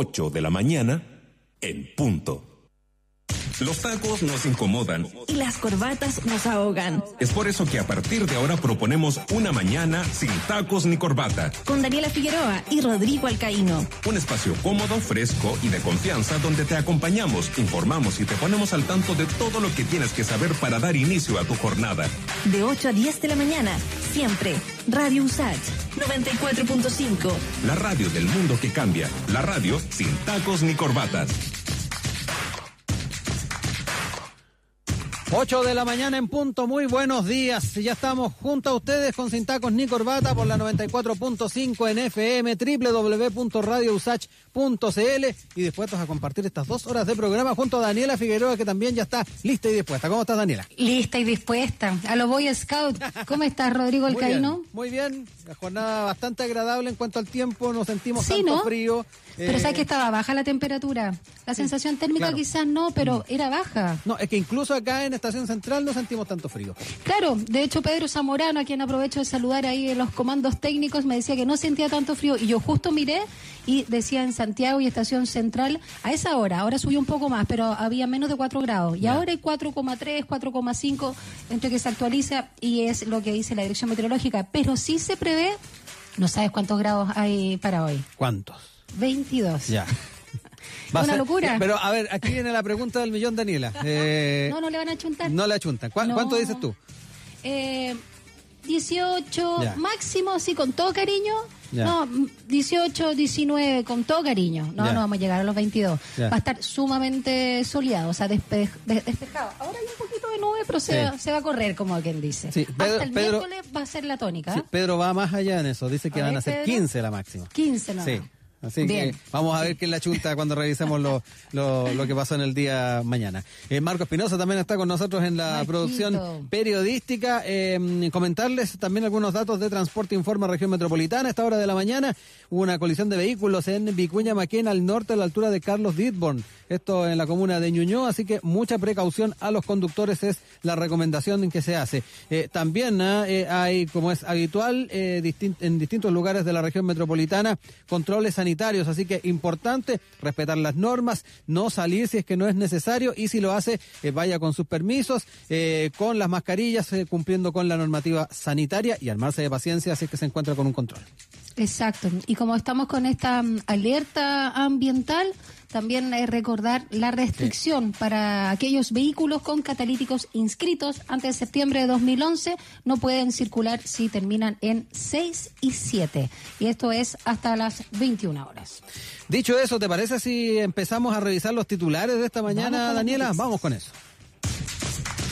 8 de la mañana en punto. Los tacos nos incomodan y las corbatas nos ahogan. Es por eso que a partir de ahora proponemos una mañana sin tacos ni corbata. Con Daniela Figueroa y Rodrigo Alcaíno. Un espacio cómodo, fresco y de confianza donde te acompañamos, informamos y te ponemos al tanto de todo lo que tienes que saber para dar inicio a tu jornada. De 8 a 10 de la mañana, siempre. Radio USACH 94.5. La radio del mundo que cambia. La radio sin tacos ni corbatas. 8 de la mañana en punto, muy buenos días, ya estamos junto a ustedes con Sin Tacos ni Corbata por la 94.5 en FM, www.radiousach.cl y dispuestos a compartir estas 2 horas de programa junto a Daniela Figueroa, que también ya está lista y dispuesta. ¿Cómo estás, Daniela? Lista y dispuesta, a los Boy Scouts. ¿Cómo estás, Rodrigo Alcaíno? Muy bien, la jornada bastante agradable en cuanto al tiempo, no sentimos tanto frío. Pero ¿sabes que estaba baja la temperatura? La sensación térmica quizás no, pero era baja. No, es que incluso acá en Estación Central no sentimos tanto frío. Claro, de hecho Pedro Zamorano, a quien aprovecho de saludar ahí en los comandos técnicos, me decía que no sentía tanto frío, y yo justo miré y decía en Santiago y Estación Central, a esa hora, ahora subió un poco más, pero había menos de 4 grados, y ahora hay 4,3, 4,5, entre que se actualiza, y es lo que dice la Dirección Meteorológica, pero sí se prevé, no sabes cuántos grados hay para hoy. ¿Cuántos? 22. Ya. Va una locura. Pero a ver, aquí viene la pregunta del millón, Daniela. No le van a achuntar. No le achuntan. ¿Cuánto dices tú? 18, ya. Máximo, sí, con todo cariño. Ya. No, 18, 19, con todo cariño. No, no vamos a llegar a los 22. Ya. Va a estar sumamente soleado, o sea, despejado. Ahora hay un poquito de nube, pero se va a correr, como quien dice. Sí, Pedro, hasta el miércoles va a ser la tónica. Sí, Pedro va más allá en eso. Dice que van a ser 15 la máxima. 15 la máxima. Sí. Así bien. Que vamos a ver qué es la chunta cuando revisemos lo que pasó en el día mañana. Marco Espinosa también está con nosotros en la producción periodística. Comentarles también algunos datos de Transporte Informa Región Metropolitana. A esta hora de la mañana hubo una colisión de vehículos en Vicuña Mackenna, al norte, a la altura de Carlos Dittborn. Esto en la comuna de Ñuñoa, así que mucha precaución a los conductores es la recomendación que se hace. También hay, como es habitual, en distintos lugares de la región metropolitana, controles sanitarios, así que importante respetar las normas, no salir si es que no es necesario, y si lo hace, vaya con sus permisos, con las mascarillas, cumpliendo con la normativa sanitaria, y armarse de paciencia si es que se encuentra con un control. Exacto, y como estamos con esta alerta ambiental, también recordar la restricción para aquellos vehículos con catalíticos inscritos antes de septiembre de 2011, no pueden circular si terminan en 6 y 7, y esto es hasta las 21 horas. Dicho eso, ¿te parece si empezamos a revisar los titulares de esta mañana, Daniela? Vamos con eso.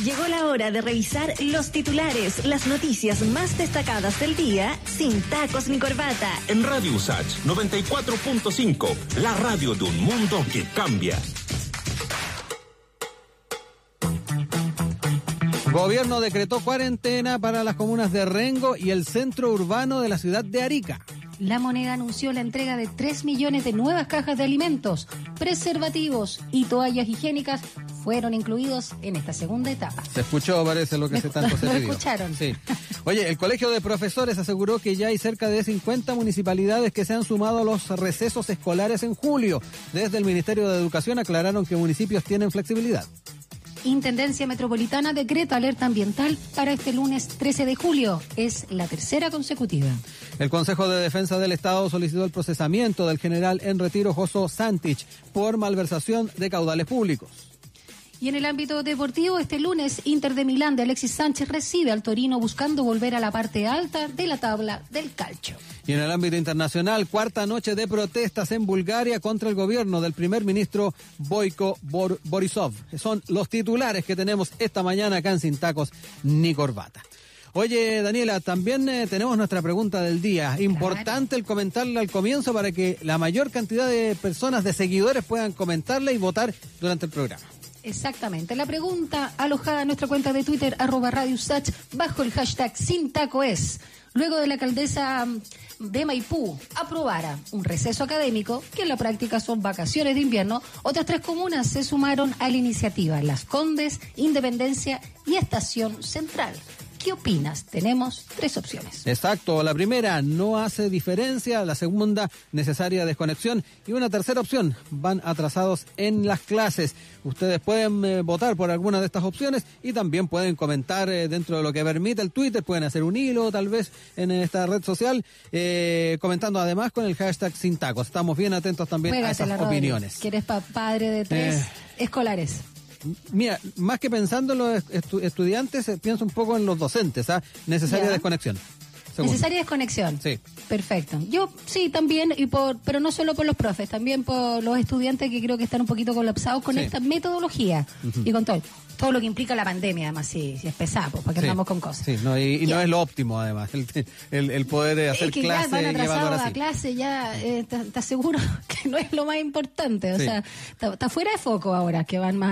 Llegó la hora de revisar los titulares, las noticias más destacadas del día, sin tacos ni corbata. En Radio USACH 94.5, la radio de un mundo que cambia. Gobierno decretó cuarentena para las comunas de Rengo y el centro urbano de la ciudad de Arica. La Moneda anunció la entrega de 3 millones de nuevas cajas de alimentos, preservativos y toallas higiénicas fueron incluidos en esta segunda etapa. Se escuchó, parece, lo que se tanto se pidió. Lo escucharon. Sí. Oye, el Colegio de Profesores aseguró que ya hay cerca de 50 municipalidades que se han sumado a los recesos escolares en julio. Desde el Ministerio de Educación aclararon que municipios tienen flexibilidad. Intendencia Metropolitana decreta alerta ambiental para este lunes 13 de julio. Es la tercera consecutiva. El Consejo de Defensa del Estado solicitó el procesamiento del general en retiro Joso Santich por malversación de caudales públicos. Y en el ámbito deportivo, este lunes, Inter de Milán de Alexis Sánchez recibe al Torino buscando volver a la parte alta de la tabla del calcio. Y en el ámbito internacional, cuarta noche de protestas en Bulgaria contra el gobierno del primer ministro Boyko Borisov. Son los titulares que tenemos esta mañana acá en Sin Tacos ni Corbata. Oye, Daniela, también tenemos nuestra pregunta del día. Importante el comentarla al comienzo para que la mayor cantidad de personas, de seguidores, puedan comentarla y votar durante el programa. Exactamente. La pregunta alojada en nuestra cuenta de Twitter, @Radio USACH, bajo el hashtag Sin Taco es: luego de la alcaldesa de Maipú aprobara un receso académico, que en la práctica son vacaciones de invierno, otras 3 comunas se sumaron a la iniciativa: Las Condes, Independencia y Estación Central. ¿Qué opinas? Tenemos tres opciones. Exacto, la primera, no hace diferencia, la segunda, necesaria desconexión, y una tercera opción, van atrasados en las clases. Ustedes pueden votar por alguna de estas opciones y también pueden comentar dentro de lo que permite el Twitter, pueden hacer un hilo tal vez en esta red social, comentando además con el hashtag Sin Tacos. Estamos bien atentos también a esas opiniones. Que eres padre de tres escolares. Mira, más que pensando en los estudiantes, pienso un poco en los docentes, ¿ah? Necesaria desconexión. Segundo. Necesaria desconexión. Sí. Perfecto. Yo sí también, pero no solo por los profes, también por los estudiantes que creo que están un poquito colapsados con esta metodología y con todo lo que implica la pandemia, además, si es pesado, pues, porque andamos con cosas. Sí, no, y no es lo óptimo, además, el poder hacer clases. Es que ya van atrasados a clase, ya está seguro que no es lo más importante, o sea, está fuera de foco ahora que van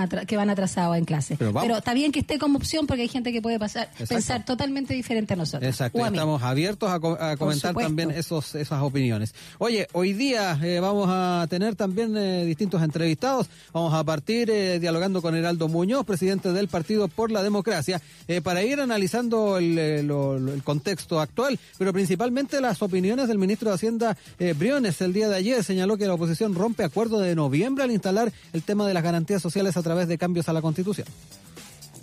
atrasados en clase. Pero está bien que esté como opción porque hay gente que puede pensar totalmente diferente a nosotros. Exacto, estamos abiertos a comentar también esas opiniones. Oye, hoy día vamos a tener también distintos entrevistados, vamos a partir dialogando con Heraldo Muñoz, presidente del Partido por la Democracia, para ir analizando el contexto actual, pero principalmente las opiniones del ministro de Hacienda Briones. El día de ayer señaló que la oposición rompe acuerdo de noviembre al instalar el tema de las garantías sociales a través de cambios a la Constitución.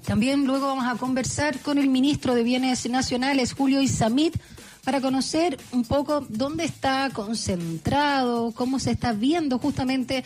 También luego vamos a conversar con el ministro de Bienes Nacionales, Julio Isamit, para conocer un poco dónde está concentrado, cómo se está viendo justamente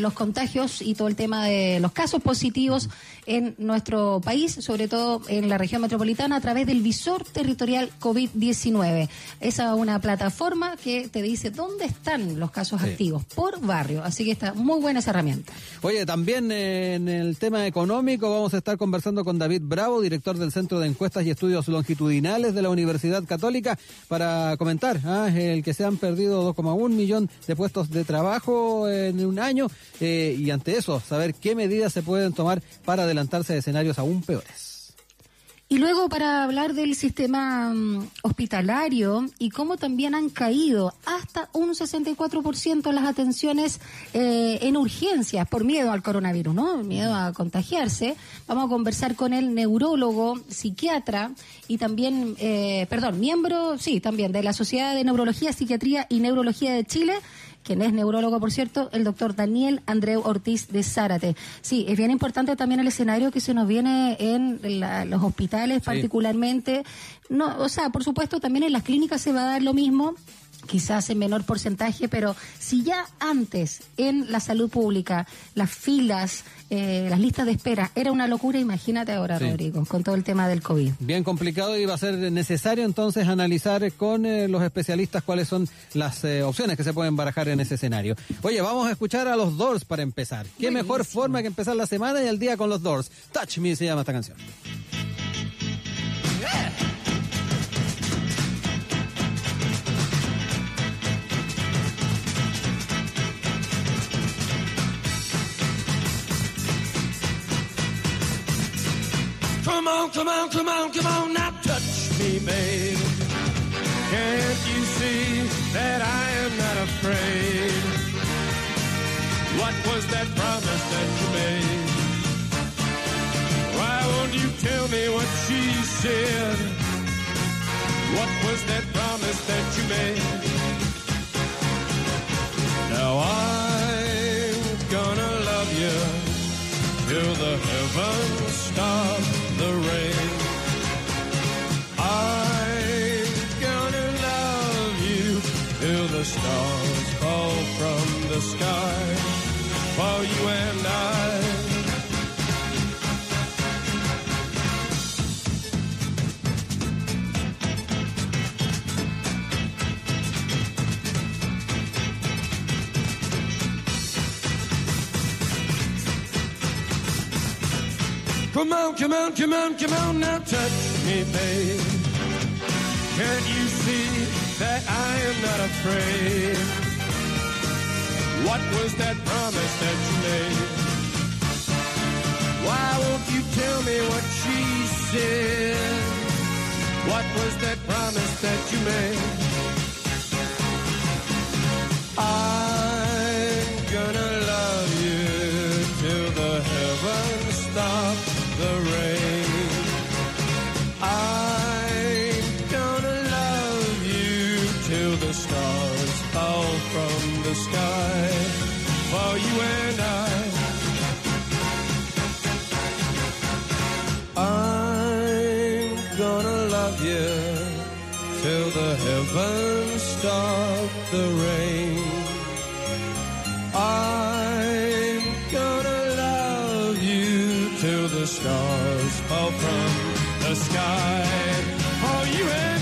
los contagios y todo el tema de los casos positivos en nuestro país, sobre todo en la región metropolitana, a través del visor territorial COVID-19. Esa es una plataforma que te dice dónde están los casos activos, por barrio. Así que está muy buena esa herramienta. Oye, también en el tema económico vamos a estar conversando con David Bravo, director del Centro de Encuestas y Estudios Longitudinales de la Universidad Católica, para comentar el que se han perdido 2,1 millón de puestos de trabajo en un año y ante eso saber qué medidas se pueden tomar para adelantarse a escenarios aún peores. Y luego para hablar del sistema hospitalario y cómo también han caído hasta un 64% las atenciones en urgencias por miedo al coronavirus, ¿no? Miedo a contagiarse. Vamos a conversar con el neurólogo, psiquiatra y también, miembro de la Sociedad de Neurología, Psiquiatría y Neurología de Chile, quien es neurólogo, por cierto, el doctor Daniel Andreu Ortiz de Zárate. Sí, es bien importante también el escenario que se nos viene en los hospitales particularmente. No, o sea, por supuesto, también en las clínicas se va a dar lo mismo, quizás en menor porcentaje, pero si ya antes en la salud pública las filas, las listas de espera, era una locura, imagínate ahora, Rodrigo, con todo el tema del COVID. Bien complicado y va a ser necesario entonces analizar con los especialistas cuáles son las opciones que se pueden barajar en ese escenario. Oye, vamos a escuchar a los Doors para empezar. Qué buenísimo. Mejor forma que empezar la semana y el día con los Doors. Touch Me se llama esta canción. Come on, come on, come on, now touch me, babe. Can't you see that I am not afraid? What was that promise that you made? Why won't you tell me what she said? What was that promise that you made? Now I'm gonna love you till the heavens stop the rain. I'm gonna love you till the stars fall from the sky for you and I. Come on, come on, come on, come on, now touch me, babe. Can't you see that I am not afraid? What was that promise that you made? Why won't you tell me what she said? What was that promise that you made? I'm gonna love you till the heavens stop the rain. the sky for you and I. I'm gonna love you till the heavens stop the rain. I'm gonna love you till the stars fall from the sky for you and I.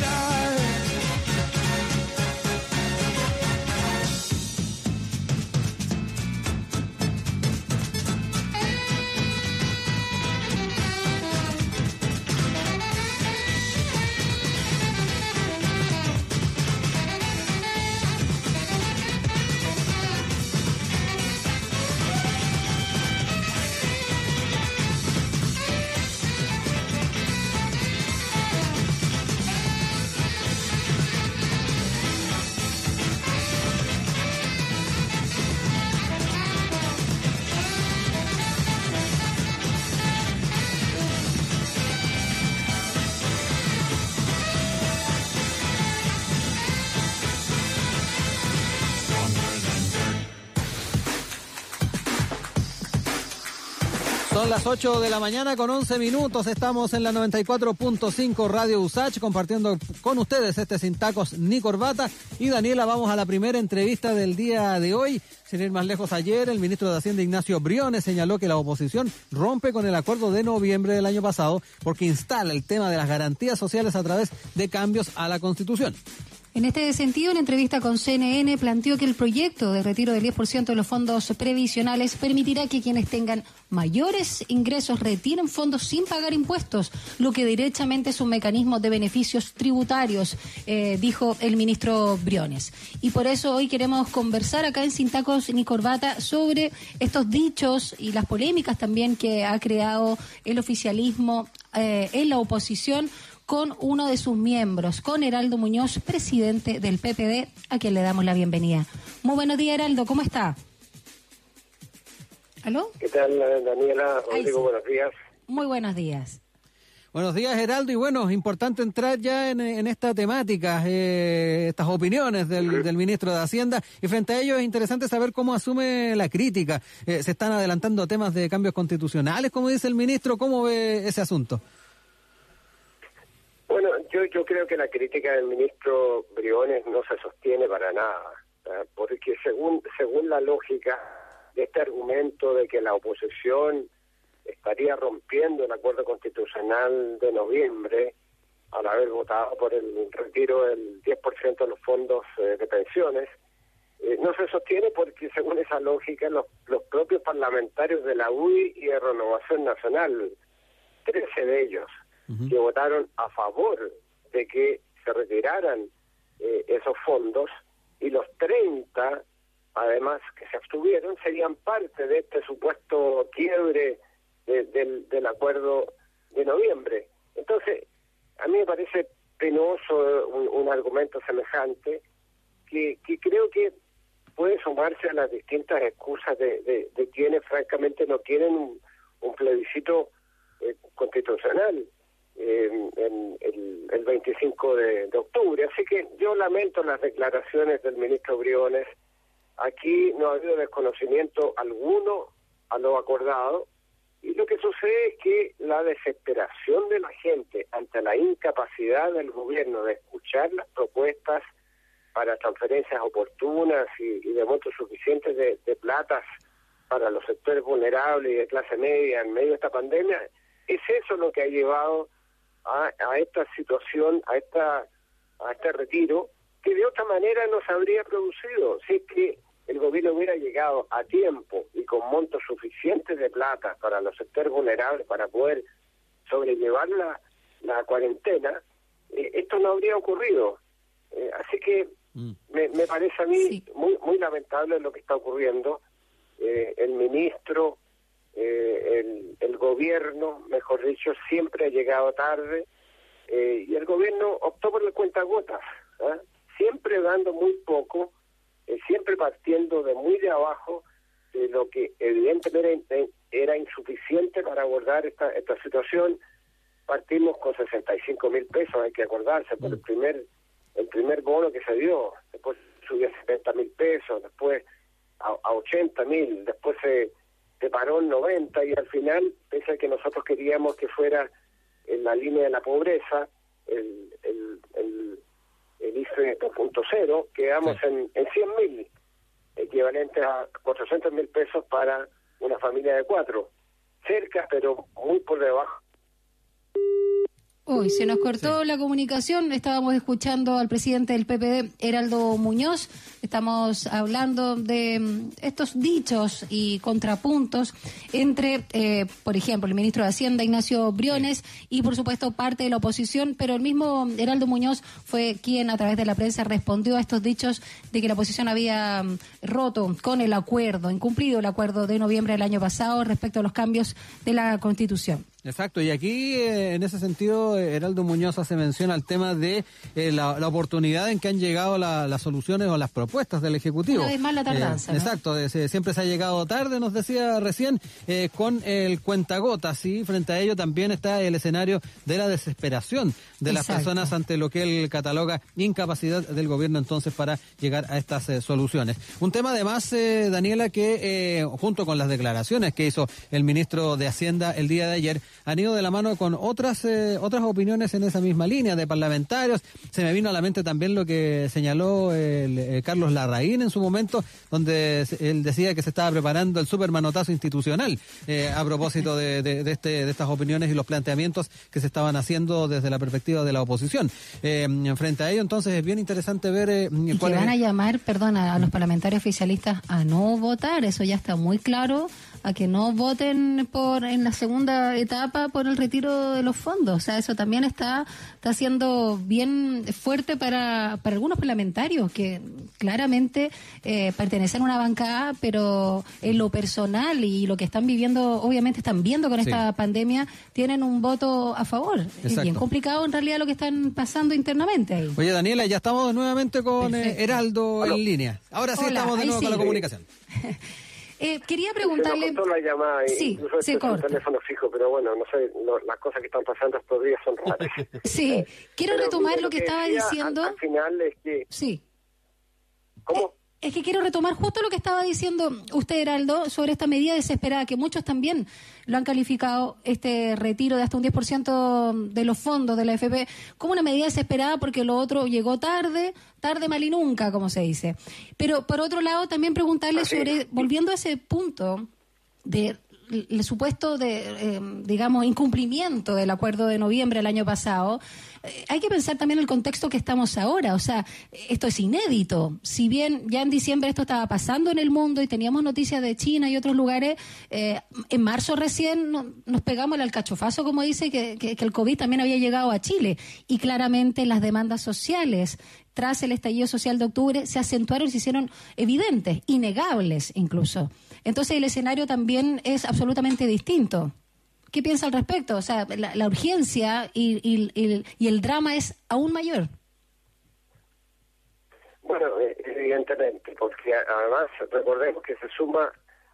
Son las 8 de la mañana con 11 minutos, estamos en la 94.5 Radio USACH compartiendo con ustedes este Sin Tacos ni Corbata. Y Daniela, vamos a la primera entrevista del día de hoy. Sin ir más lejos, ayer el ministro de Hacienda Ignacio Briones señaló que la oposición rompe con el acuerdo de noviembre del año pasado porque instala el tema de las garantías sociales a través de cambios a la Constitución. En este sentido, en entrevista con CNN planteó que el proyecto de retiro del 10% de los fondos previsionales permitirá que quienes tengan mayores ingresos retiren fondos sin pagar impuestos, lo que derechamente es un mecanismo de beneficios tributarios, dijo el ministro Briones. Y por eso hoy queremos conversar acá en Sin Tacos ni Corbata sobre estos dichos y las polémicas también que ha creado el oficialismo en la oposición con uno de sus miembros, con Heraldo Muñoz, presidente del PPD, a quien le damos la bienvenida. Muy buenos días, Heraldo, ¿cómo está? ¿Aló? ¿Qué tal, Daniela? Rodrigo, sí. Buenos días. Muy buenos días. Buenos días, Heraldo, y bueno, importante entrar ya en esta temática, estas opiniones del ministro de Hacienda, y frente a ello es interesante saber cómo asume la crítica. Se están adelantando temas de cambios constitucionales, como dice el ministro, ¿cómo ve ese asunto? Bueno, yo creo que la crítica del ministro Briones no se sostiene para nada, porque según la lógica de este argumento de que la oposición estaría rompiendo el acuerdo constitucional de noviembre al haber votado por el retiro del 10% de los fondos de pensiones, no se sostiene porque según esa lógica los propios parlamentarios de la UDI y de Renovación Nacional, 13 de ellos, que votaron a favor de que se retiraran esos fondos, y los 30, además, que se abstuvieron, serían parte de este supuesto quiebre del acuerdo de noviembre. Entonces, a mí me parece penoso un argumento semejante que creo que puede sumarse a las distintas excusas de quienes francamente no quieren un plebiscito constitucional. El 25 de octubre. Así que yo lamento las declaraciones del ministro Briones. Aquí no ha habido desconocimiento alguno a lo acordado, y lo que sucede es que la desesperación de la gente ante la incapacidad del gobierno de escuchar las propuestas para transferencias oportunas y de montos suficientes de platas para los sectores vulnerables y de clase media en medio de esta pandemia, es eso lo que ha llevado a esta situación, a este retiro, que de otra manera no se habría producido. Si es que el gobierno hubiera llegado a tiempo y con montos suficientes de plata para los sectores vulnerables para poder sobrellevar la cuarentena, esto no habría ocurrido. Así que me parece a mí muy, muy lamentable lo que está ocurriendo. El ministro... el gobierno, mejor dicho, siempre ha llegado tarde, y el gobierno optó por el cuentagotas, siempre dando muy poco, siempre partiendo de muy de abajo, de lo que evidentemente era insuficiente para abordar esta situación. Partimos con 65 mil pesos, hay que acordarse, por el primer bono que se dio, después subió a 70.000 pesos, después a 80.000, después se paró en 90, y al final, pese a que nosotros queríamos que fuera en la línea de la pobreza, el IFE 2.0, quedamos en 100.000, equivalentes a 400.000 pesos para una familia de 4, cerca pero muy por debajo. Uy, se nos cortó la comunicación. Estábamos escuchando al presidente del PPD, Heraldo Muñoz. Estamos hablando de estos dichos y contrapuntos entre, por ejemplo, el ministro de Hacienda, Ignacio Briones, y por supuesto parte de la oposición, pero el mismo Heraldo Muñoz fue quien a través de la prensa respondió a estos dichos de que la oposición había roto con el acuerdo, incumplido el acuerdo de noviembre del año pasado respecto a los cambios de la Constitución. Exacto, y aquí en ese sentido Heraldo Muñoz hace mención al tema de la oportunidad en que han llegado las soluciones o las propuestas del Ejecutivo. Una vez más la tardanza, ¿no? Exacto, siempre se ha llegado tarde, nos decía recién, con el cuentagotas, y frente a ello también está el escenario de la desesperación de las personas ante lo que él cataloga incapacidad del gobierno entonces para llegar a estas soluciones. Un tema además, Daniela, que junto con las declaraciones que hizo el ministro de Hacienda el día de ayer, han ido de la mano con otras opiniones en esa misma línea de parlamentarios. Se me vino a la mente también lo que señaló el Carlos Larraín en su momento, donde él decía que se estaba preparando el supermanotazo institucional a propósito de estas opiniones y los planteamientos que se estaban haciendo desde la perspectiva de la oposición. Frente a ello, entonces, es bien interesante ver... ¿Y que van a llamar, a los parlamentarios oficialistas a no votar? Eso ya está muy claro, a que no voten en la segunda etapa por el retiro de los fondos. O sea, eso también está siendo bien fuerte para algunos parlamentarios que claramente pertenecen a una bancada, pero en lo personal y lo que están viviendo, obviamente están viendo con esta pandemia, tienen un voto a favor. Exacto. Es bien complicado en realidad lo que están pasando internamente ahí. Oye, Daniela, ya estamos nuevamente con Heraldo en línea. Ahora sí. Hola, estamos de nuevo con la comunicación. Quería preguntarle... Se cortó la llamada, incluso se corta el teléfono fijo, pero bueno, no sé, las cosas que están pasando estos días son raras. Sí, quiero retomar lo que estaba diciendo... Al final es que... Sí. ¿Cómo? Es que quiero retomar justo lo que estaba diciendo usted, Heraldo, sobre esta medida desesperada, que muchos también lo han calificado, este retiro de hasta un 10% de los fondos de la AFP, como una medida desesperada porque lo otro llegó tarde, mal y nunca, como se dice. Pero, por otro lado, también preguntarle sobre, volviendo a ese punto de... el supuesto de, incumplimiento del acuerdo de noviembre del año pasado, hay que pensar también el contexto que estamos ahora. O sea, esto es inédito. Si bien ya en diciembre esto estaba pasando en el mundo y teníamos noticias de China y otros lugares, en marzo recién nos pegamos el alcachofazo, como dice, que el COVID también había llegado a Chile. Y claramente las demandas sociales tras el estallido social de octubre se acentuaron y se hicieron evidentes, innegables incluso. Entonces el escenario también es absolutamente distinto. ¿Qué piensa al respecto? O sea, la urgencia y el drama es aún mayor. Bueno, evidentemente, porque además recordemos que se suma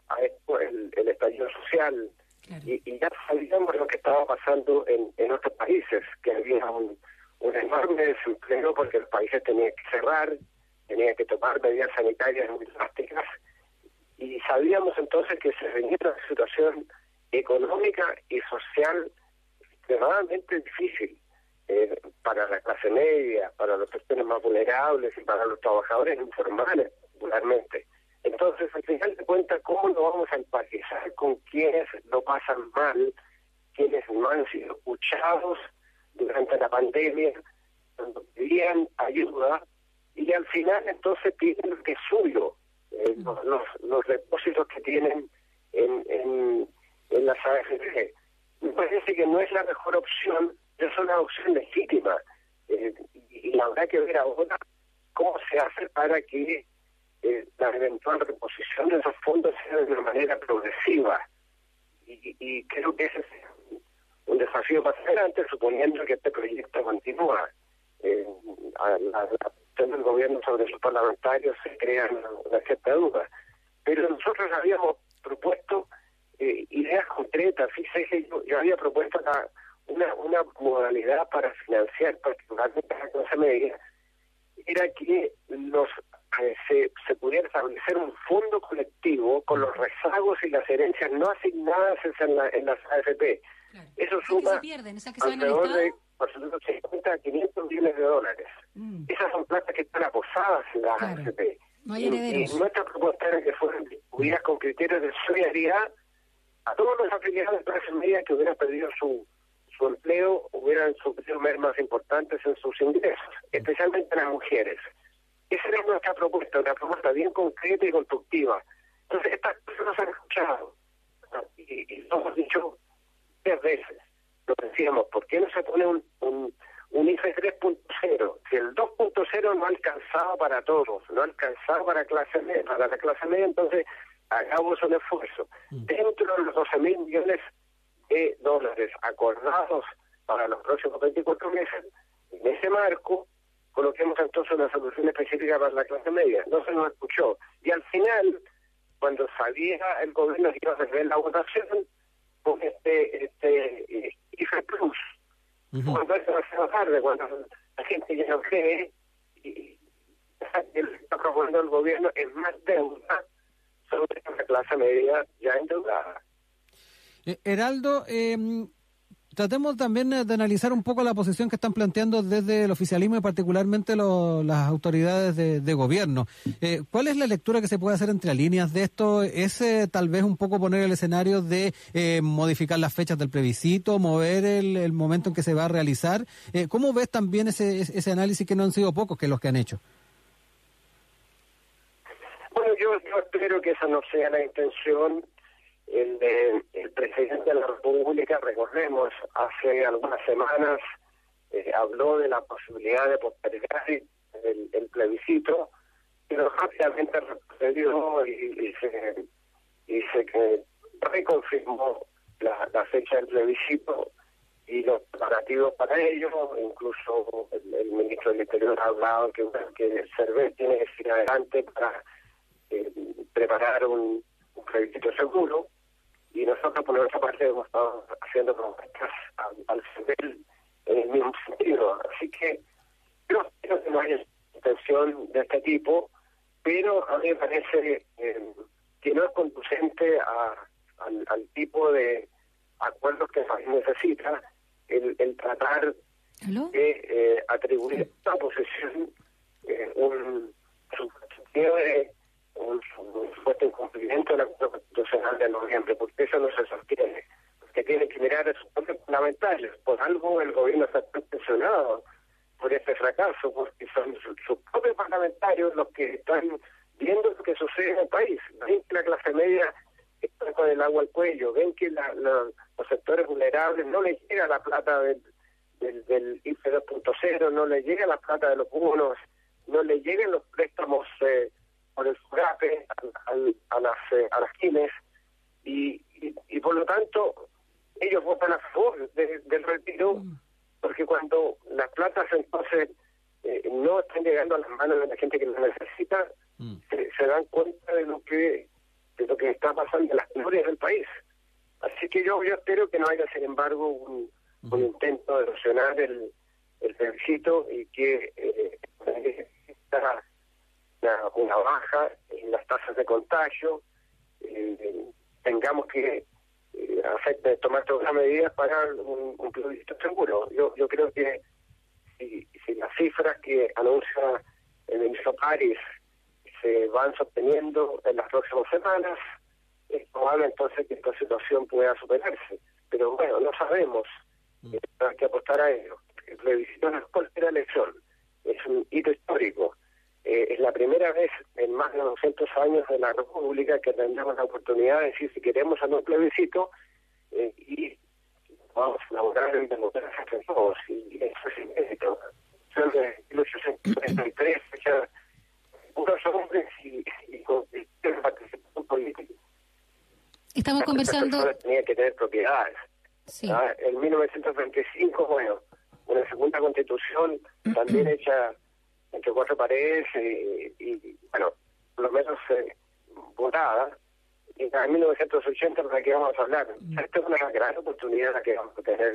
a esto el estallido social. Claro. Y ya sabíamos lo que estaba pasando en otros países, que había un enorme desempleo porque los países tenían que cerrar, tenían que tomar medidas sanitarias muy drásticas. Y sabíamos entonces que se venía una situación económica y social extremadamente difícil para la clase media, para las personas más vulnerables y para los trabajadores informales, particularmente. Entonces, al final de cuentas, ¿cómo nos vamos a empatizar con quienes lo pasan mal, quienes no han sido escuchados durante la pandemia, cuando pedían ayuda y al final entonces piden lo que es suyo? Los depósitos que tienen en las AFP. Me parece que no es la mejor opción, pero es una opción legítima. Y habrá que ver ahora cómo se hace para que la eventual reposición de esos fondos sea de una manera progresiva. Y creo que ese es un desafío más adelante, suponiendo que este proyecto continúa. A la del gobierno sobre sus parlamentarios se crea una cierta duda, pero nosotros habíamos propuesto ideas concretas. Fíjese, yo había propuesto una modalidad para financiar particularmente la clase media, era que los un fondo colectivo con los rezagos y las herencias no asignadas en las AFP. Claro. Eso suma que se pierden, o sea, que se alrededor de 450 a 500 millones de dólares. Esas son platas que están aposadas en las AFP. No hay herederos. Y nuestra propuesta era que fueran distribuidas con criterios de solidaridad a todos los afiliados de clase media que hubieran perdido su empleo, hubieran sufrido mermas importantes en sus ingresos, especialmente las mujeres. Esa era nuestra propuesta, una propuesta bien concreta y constructiva. Entonces, estas cosas nos han escuchado, ¿no? Y lo hemos dicho 3 veces. Lo decíamos, ¿por qué no se pone un IFE 3.0? Si el 2.0 no alcanzaba para todos, no alcanzaba para la clase media, entonces hagamos un esfuerzo. Dentro de los 12.000 millones de dólares acordados para los próximos 24 meses, en ese marco, coloquemos entonces una solución específica para la clase media. No se nos escuchó. Y al final, cuando sabía el gobierno que iba a hacer la votación, con este IFE Plus, cuando eso va a ser tarde, cuando la gente ya no cree, y lo que está proponiendo el gobierno es más deuda sobre la clase media ya endeudada. Heraldo, tratemos también de analizar un poco la posición que están planteando desde el oficialismo y particularmente las autoridades de gobierno. ¿Cuál es la lectura que se puede hacer entre líneas de esto? ¿Es tal vez un poco poner el escenario de modificar las fechas del plebiscito, mover el momento en que se va a realizar? ¿Cómo ves también ese análisis, que no han sido pocos que los que han hecho? Bueno, yo espero que esa no sea la intención. El presidente de la República, recordemos, hace algunas semanas habló de la posibilidad de postergar el plebiscito, pero rápidamente retrocedió y se reconfirmó la fecha del plebiscito y los preparativos para ello. Incluso el ministro del Interior ha hablado que el CERVEL tiene que ir adelante para preparar un plebiscito seguro. Y nosotros, por nuestra parte, hemos estado haciendo propuestas al CEPEL en el mismo sentido. Así que yo espero que no haya intención de este tipo, pero a mí me parece que no es conducente al tipo de acuerdos que más necesita el tratar de atribuir a esta posición un supuesto incumplimiento del acuerdo constitucional de noviembre, porque eso no se sostiene, porque tiene que mirar a sus puntos fundamentales. Por algo el gobierno está presionado por este fracaso, porque son sus propios parlamentarios los que están viendo lo que sucede en el país. Ven que la clase media está con el agua al cuello, ven que los sectores vulnerables no les llega la plata del IFE 2.0, no les llega la plata de los bonos, no les llegan los préstamos por el FUGAPE, a las quines, y por lo tanto ellos votan a favor del retiro, porque cuando las platas entonces no están llegando a las manos de la gente que las necesita, se dan cuenta de lo que está pasando en las penurias del país. Así que yo espero que no haya, sin embargo, un intento de erosionar el plebiscito y que esta una baja en las tasas de contagio, tengamos que tomar todas las medidas para un plebiscito seguro. Yo creo que si las cifras que anuncia el ministro París se van sosteniendo en las próximas semanas, es probable entonces que esta situación pueda superarse. Pero bueno, no sabemos, hay que apostar a ello. El plebiscito no es cualquier elección, es un hito histórico. Es la primera vez en más de 200 años de la República que tendremos la oportunidad de decir si queremos a un plebiscito y vamos a laborar en democracia entre todos. Y eso es inédito. Son de 1843, fecha puros hombres y con participación política. Estamos conversando. Las personas tenían que tener propiedades. Sí. En 1925, bueno, una segunda constitución también hecha entre 4 paredes y bueno, por lo menos votada, y en 1980 por la que vamos a hablar. Esta es una gran oportunhistórica.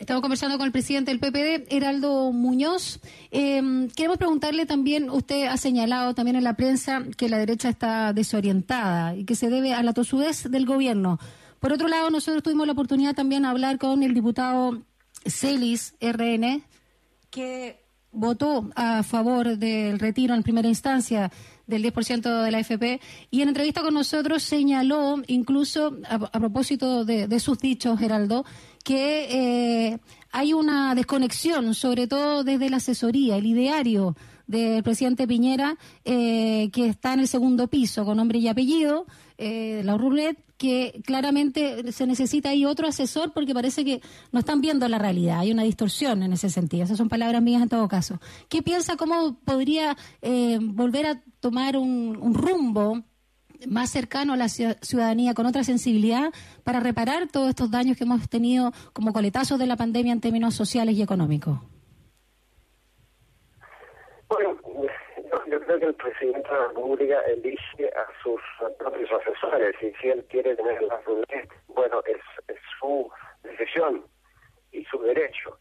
Estamos conversando con el presidente del PPD, Heraldo Muñoz. Queremos preguntarle también, usted ha señalado también en la prensa que la derecha está desorientada y que se debe a la tozudez del gobierno. Por otro lado, nosotros tuvimos la oportunidad también de hablar con el diputado Celis, RN, que votó a favor del retiro en primera instancia del 10% de la AFP, y en entrevista con nosotros señaló, incluso a propósito de sus dichos, Heraldo, que hay una desconexión, sobre todo desde la asesoría, el ideario del presidente Piñera, que está en el segundo piso, con nombre y apellido, la Roulette, que claramente se necesita ahí otro asesor porque parece que no están viendo la realidad, hay una distorsión en ese sentido. Esas son palabras mías en todo caso. ¿Qué piensa, cómo podría volver a tomar un rumbo más cercano a la ciudadanía, con otra sensibilidad, para reparar todos estos daños que hemos tenido como coletazos de la pandemia en términos sociales y económicos? Bueno, yo creo que el presidente de la República elige a sus propios asesores, y si él quiere tener la reunión, bueno, es su decisión y su derecho.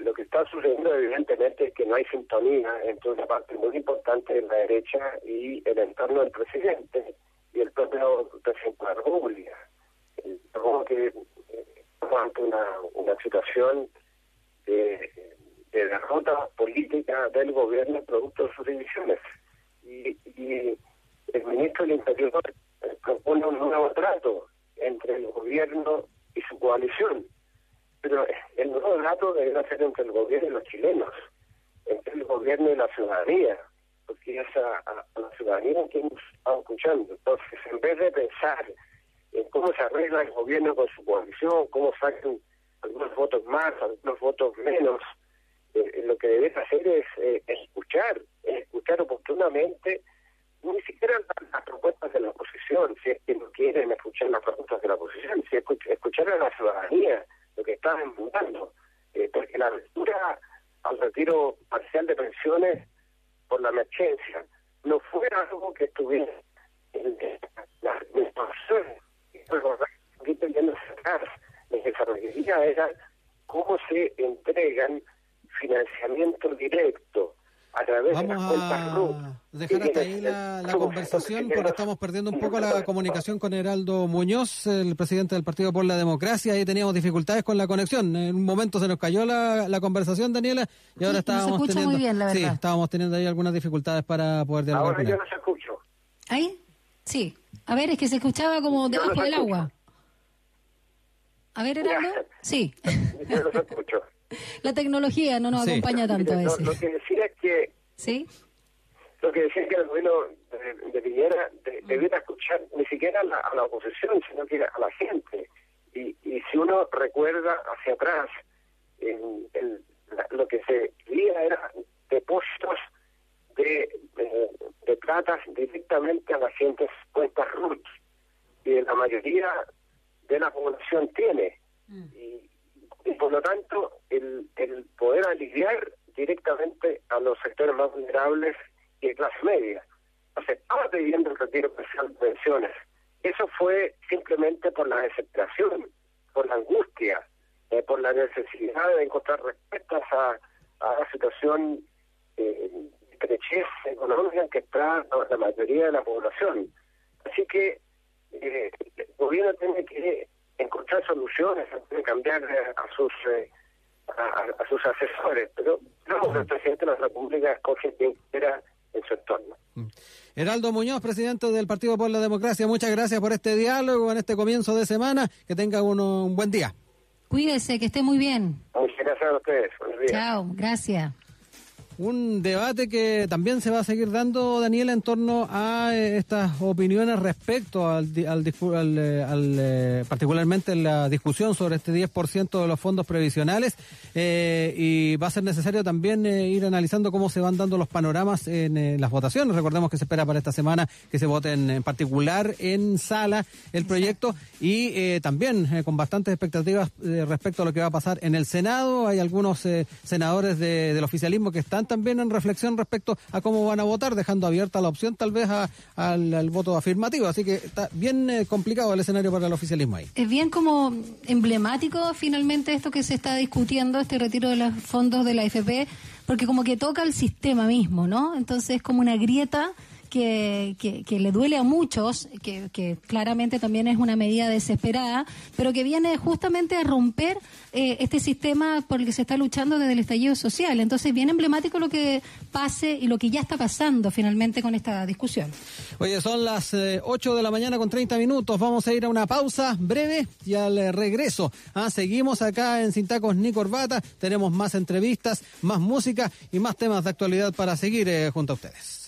Lo que está sucediendo evidentemente es que no hay sintonía entre una parte muy importante de la derecha y el entorno del presidente y el propio presidente de la República. Como que estamos ante una situación de derrota política del gobierno producto de sus divisiones. Y el ministro del Interior propone un nuevo trato entre el gobierno y su coalición. Pero el nuevo trato debe ser entre el gobierno y los chilenos, entre el gobierno y la ciudadanía, porque es a la ciudadanía que hemos estado escuchando. Entonces, en vez de pensar en cómo se arregla el gobierno con su coalición, cómo sacan algunos votos más, algunos votos menos, lo que debes hacer es escuchar oportunamente ni siquiera las propuestas de la oposición, si es que no quieren escuchar las propuestas de la oposición, si escuchar a la ciudadanía, lo que está demandando, porque la apertura al retiro parcial de pensiones por la emergencia no fuera algo que estuviera en las administraciones, lo que se requería era cómo se entregan financiamiento directo a través de las cuentas RUP. Dejar hasta ahí la conversación, porque estamos perdiendo un poco la comunicación con Heraldo Muñoz, el presidente del Partido por la Democracia. Ahí teníamos dificultades con la conexión. En un momento se nos cayó la conversación, Daniela, y ahora estábamos teniendo ahí algunas dificultades para poder dialogar. Ahora yo no se escucho. ¿Ahí? Sí. A ver, es que se escuchaba como debajo del agua. A ver, Heraldo. Sí. Yo no se escucho. La tecnología no nos acompaña tanto a veces. Lo que decía es que... ¿Sí? Lo que decía es que el gobierno de Piñera debiera escuchar ni siquiera a la oposición, sino que a la gente. Y si uno recuerda hacia atrás, lo que se veía era depósitos de platas directamente a las gentes cuentas RUT, que la mayoría de la población tiene. Y por lo tanto, el poder aliviar directamente a los sectores más vulnerables y de clase media. Se estaba pidiendo el retiro parcial de pensiones. Eso fue simplemente por la desesperación, por la angustia, por la necesidad de encontrar respuestas a la situación de estrechez económica en que está la mayoría de la población. Así que el gobierno tiene que encontrar soluciones, cambiar a sus asesores, pero no, el presidente de la República escoge quien quiera en su entorno. Heraldo Muñoz, presidente del Partido por la Democracia, muchas gracias por este diálogo en este comienzo de semana, que tenga un buen día. Cuídese, que esté muy bien. Muchas gracias a ustedes, buenos días. Chao, gracias. Un debate que también se va a seguir dando, Daniela, en torno a estas opiniones respecto particularmente la discusión sobre este 10% de los fondos previsionales, y va a ser necesario también ir analizando cómo se van dando los panoramas en las votaciones. Recordemos que se espera para esta semana que se vote en particular en sala el proyecto, y también con bastantes expectativas respecto a lo que va a pasar en el Senado. Hay algunos senadores del oficialismo que están pongan también en reflexión respecto a cómo van a votar, dejando abierta la opción tal vez al voto afirmativo. Así que está bien complicado el escenario para el oficialismo ahí. Es bien como emblemático finalmente esto que se está discutiendo, este retiro de los fondos de la AFP, porque como que toca el sistema mismo, ¿no? Entonces es como una grieta que le duele a muchos, que claramente también es una medida desesperada, pero que viene justamente a romper este sistema por el que se está luchando desde el estallido social. Entonces, bien emblemático lo que pase y lo que ya está pasando finalmente con esta discusión. Oye, son las 8 de la mañana con 30 minutos. Vamos a ir a una pausa breve y al regreso. Seguimos acá en Sin Tacos ni Corbata. Tenemos más entrevistas, más música y más temas de actualidad para seguir junto a ustedes.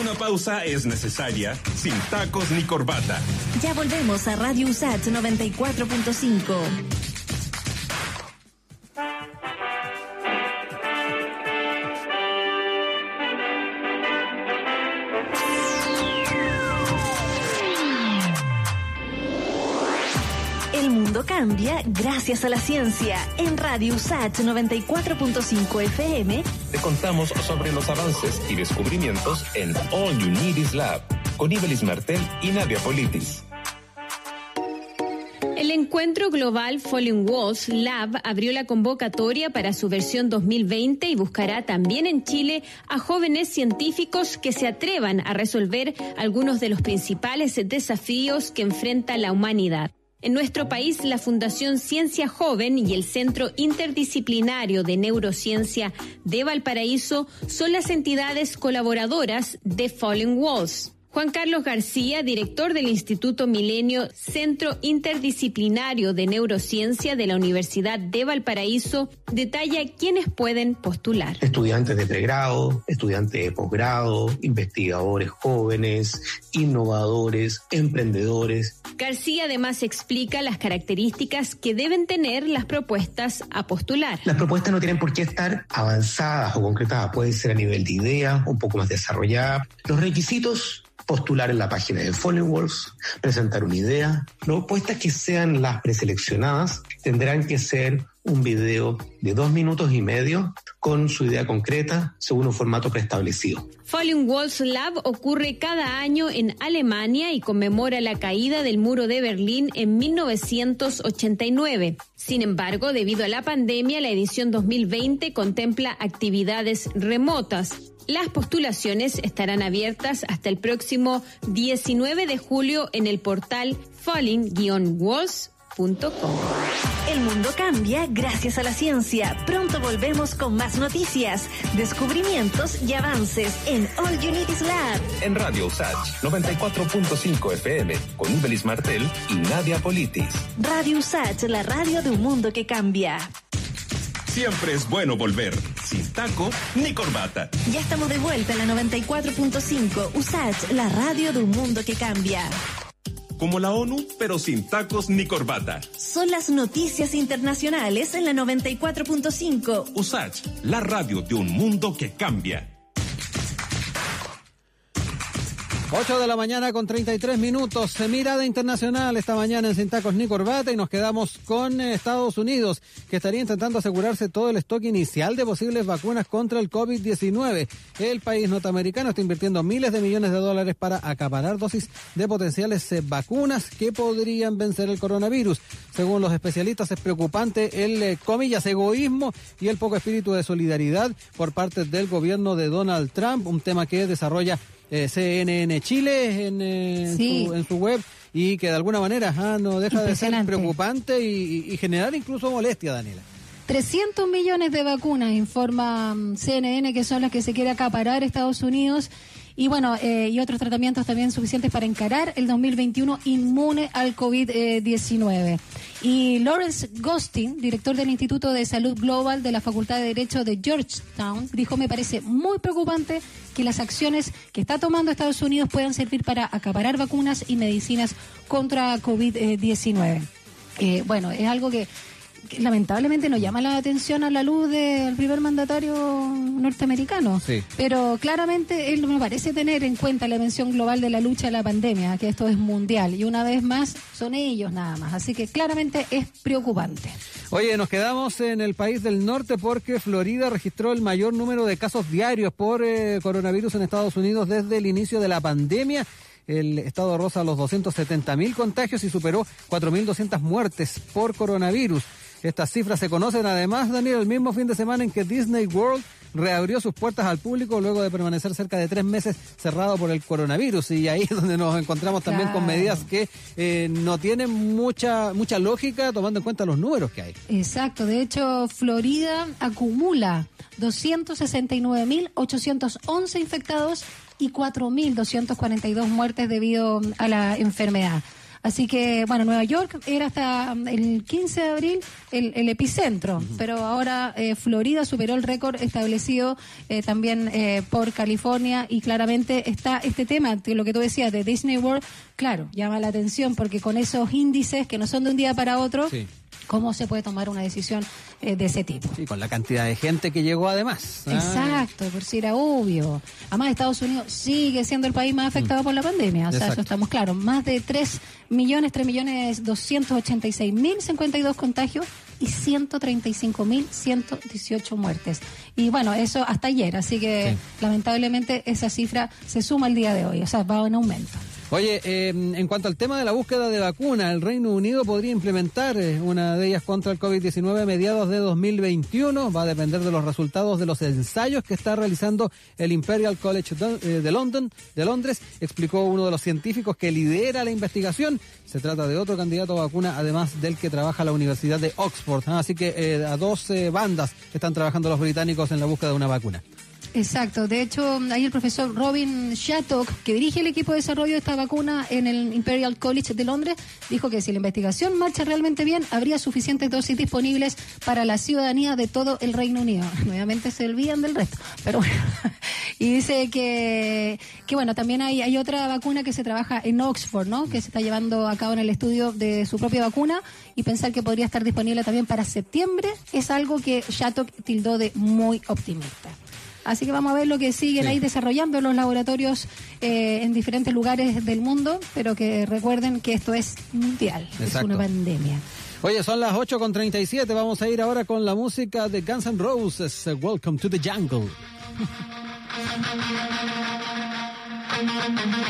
Una pausa es necesaria, sin tacos ni corbata. Ya volvemos a Radio USACH 94.5. Cambia gracias a la ciencia. En Radio USACH 94.5 FM te contamos sobre los avances y descubrimientos en All You Need Is Lab con Ibelis Martel y Nadia Politis. El encuentro global Falling Walls Lab abrió la convocatoria para su versión 2020 y buscará también en Chile a jóvenes científicos que se atrevan a resolver algunos de los principales desafíos que enfrenta la humanidad. En nuestro país, la Fundación Ciencia Joven y el Centro Interdisciplinario de Neurociencia de Valparaíso son las entidades colaboradoras de Falling Walls. Juan Carlos García, director del Instituto Milenio Centro Interdisciplinario de Neurociencia de la Universidad de Valparaíso, detalla quiénes pueden postular. Estudiantes de pregrado, estudiantes de posgrado, investigadores jóvenes, innovadores, emprendedores. García además explica las características que deben tener las propuestas a postular. Las propuestas no tienen por qué estar avanzadas o concretadas, pueden ser a nivel de idea, un poco más desarrollada. Los requisitos: postular en la página de Falling Walls, presentar una idea. Propuestas que sean las preseleccionadas tendrán que ser un video de 2 minutos y medio con su idea concreta según un formato preestablecido. Falling Walls Lab ocurre cada año en Alemania y conmemora la caída del muro de Berlín en 1989. Sin embargo, debido a la pandemia, la edición 2020 contempla actividades remotas. Las postulaciones estarán abiertas hasta el próximo 19 de julio en el portal falling-walls.com. El mundo cambia gracias a la ciencia. Pronto volvemos con más noticias, descubrimientos y avances en All You Need Is Lab. En Radio USACH 94.5 FM con Ibelis Martel y Nadia Politis. Radio USACH, la radio de un mundo que cambia. Siempre es bueno volver, sin taco ni corbata. Ya estamos de vuelta en la 94.5, USACH, la radio de un mundo que cambia. Como la ONU, pero sin tacos ni corbata. Son las noticias internacionales en la 94.5. USACH, la radio de un mundo que cambia. 8 de la mañana con 33 minutos, mirada internacional esta mañana en Sin Tacos ni Corbata, y nos quedamos con Estados Unidos, que estaría intentando asegurarse todo el stock inicial de posibles vacunas contra el COVID-19. El país norteamericano está invirtiendo miles de millones de dólares para acaparar dosis de potenciales vacunas que podrían vencer el coronavirus. Según los especialistas, es preocupante el, comillas, egoísmo y el poco espíritu de solidaridad por parte del gobierno de Donald Trump, un tema que desarrolla CNN Chile en su web, y que de alguna manera no deja de ser preocupante y generar incluso molestia, Daniela. 300 millones de vacunas, informa CNN, que son las que se quiere acaparar Estados Unidos. Y bueno, y otros tratamientos también suficientes para encarar el 2021 inmune al COVID-19. Y Lawrence Gostin, director del Instituto de Salud Global de la Facultad de Derecho de Georgetown, dijo: me parece muy preocupante que las acciones que está tomando Estados Unidos puedan servir para acaparar vacunas y medicinas contra COVID-19. Bueno, es algo que que lamentablemente nos llama la atención a la luz del primer mandatario norteamericano, sí, pero claramente él no parece tener en cuenta la dimensión global de la lucha a la pandemia, que esto es mundial, y una vez más son ellos nada más, así que claramente es preocupante. Oye, nos quedamos en el país del norte porque Florida registró el mayor número de casos diarios por coronavirus en Estados Unidos desde el inicio de la pandemia. El estado roza los 270.000 contagios y superó 4.200 muertes por coronavirus. Estas cifras se conocen además, Daniel, el mismo fin de semana en que Disney World reabrió sus puertas al público luego de permanecer cerca de 3 meses cerrado por el coronavirus, y ahí es donde nos encontramos también, claro, con medidas que no tienen mucha lógica tomando en cuenta los números que hay. Exacto, de hecho Florida acumula 269.811 infectados y 4.242 muertes debido a la enfermedad. Así que, bueno, Nueva York era hasta el 15 de abril el epicentro, pero ahora Florida superó el récord establecido también por California, y claramente está este tema, lo que tú decías de Disney World, claro, llama la atención porque con esos índices que no son de un día para otro, sí, ¿cómo se puede tomar una decisión de ese tipo? Sí, con la cantidad de gente que llegó además. Exacto, por si era obvio. Además, Estados Unidos sigue siendo el país más afectado por la pandemia, o sea, exacto, eso estamos claros. Más de 3.286.052 contagios y 135.118 muertes. Y bueno, eso hasta ayer, así que sí, lamentablemente esa cifra se suma al día de hoy, o sea, va en aumento. Oye, en cuanto al tema de la búsqueda de vacuna, el Reino Unido podría implementar una de ellas contra el COVID-19 a mediados de 2021. Va a depender de los resultados de los ensayos que está realizando el Imperial College de Londres, explicó uno de los científicos que lidera la investigación. Se trata de otro candidato a vacuna, además del que trabaja la Universidad de Oxford. Así que a 12 bandas están trabajando los británicos en la búsqueda de una vacuna. Exacto, de hecho, ahí el profesor Robin Shattuck, que dirige el equipo de desarrollo de esta vacuna en el Imperial College de Londres, dijo que si la investigación marcha realmente bien, habría suficientes dosis disponibles para la ciudadanía de todo el Reino Unido. Nuevamente se olvidan del resto, pero bueno. Y dice que bueno, también hay otra vacuna que se trabaja en Oxford, ¿no? Que se está llevando a cabo en el estudio de su propia vacuna, y pensar que podría estar disponible también para septiembre es algo que Shattuck tildó de muy optimista. Así que vamos a ver lo que siguen, sí, ahí desarrollando los laboratorios en diferentes lugares del mundo, pero que recuerden que esto es mundial, exacto, es una pandemia. Oye, son las 8:37, vamos a ir ahora con la música de Guns N' Roses, Welcome to the Jungle. Welcome to the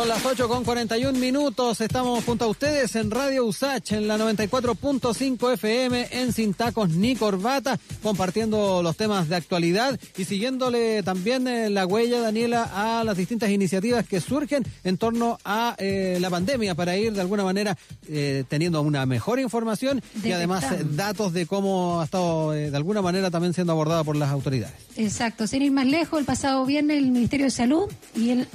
Son las 8:41. Estamos junto a ustedes en Radio USACH, en la 94.5 FM, en Sin Tacos ni Corbata, compartiendo los temas de actualidad y siguiéndole también la huella, Daniela, a las distintas iniciativas que surgen en torno a la pandemia, para ir de alguna manera teniendo una mejor información y además datos de cómo ha estado de alguna manera también siendo abordada por las autoridades. Exacto, sin ir más lejos, el pasado viernes el Ministerio de Salud y el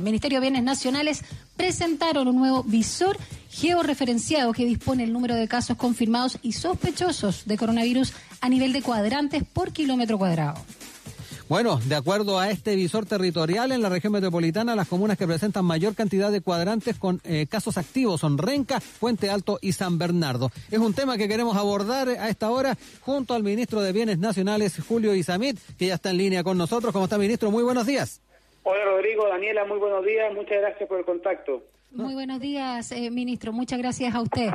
Ministerio de Bienes Nacionales presentaron un nuevo visor georreferenciado que dispone el número de casos confirmados y sospechosos de coronavirus a nivel de cuadrantes por kilómetro cuadrado. Bueno, de acuerdo a este visor territorial, en la región metropolitana, las comunas que presentan mayor cantidad de cuadrantes con casos activos son Renca, Puente Alto y San Bernardo. Es un tema que queremos abordar a esta hora junto al ministro de Bienes Nacionales, Julio Isamit, que ya está en línea con nosotros. ¿Cómo está, ministro? Muy buenos días. Hola, Rodrigo, Daniela, muy buenos días. Muchas gracias por el contacto. Muy buenos días, ministro. Muchas gracias a usted.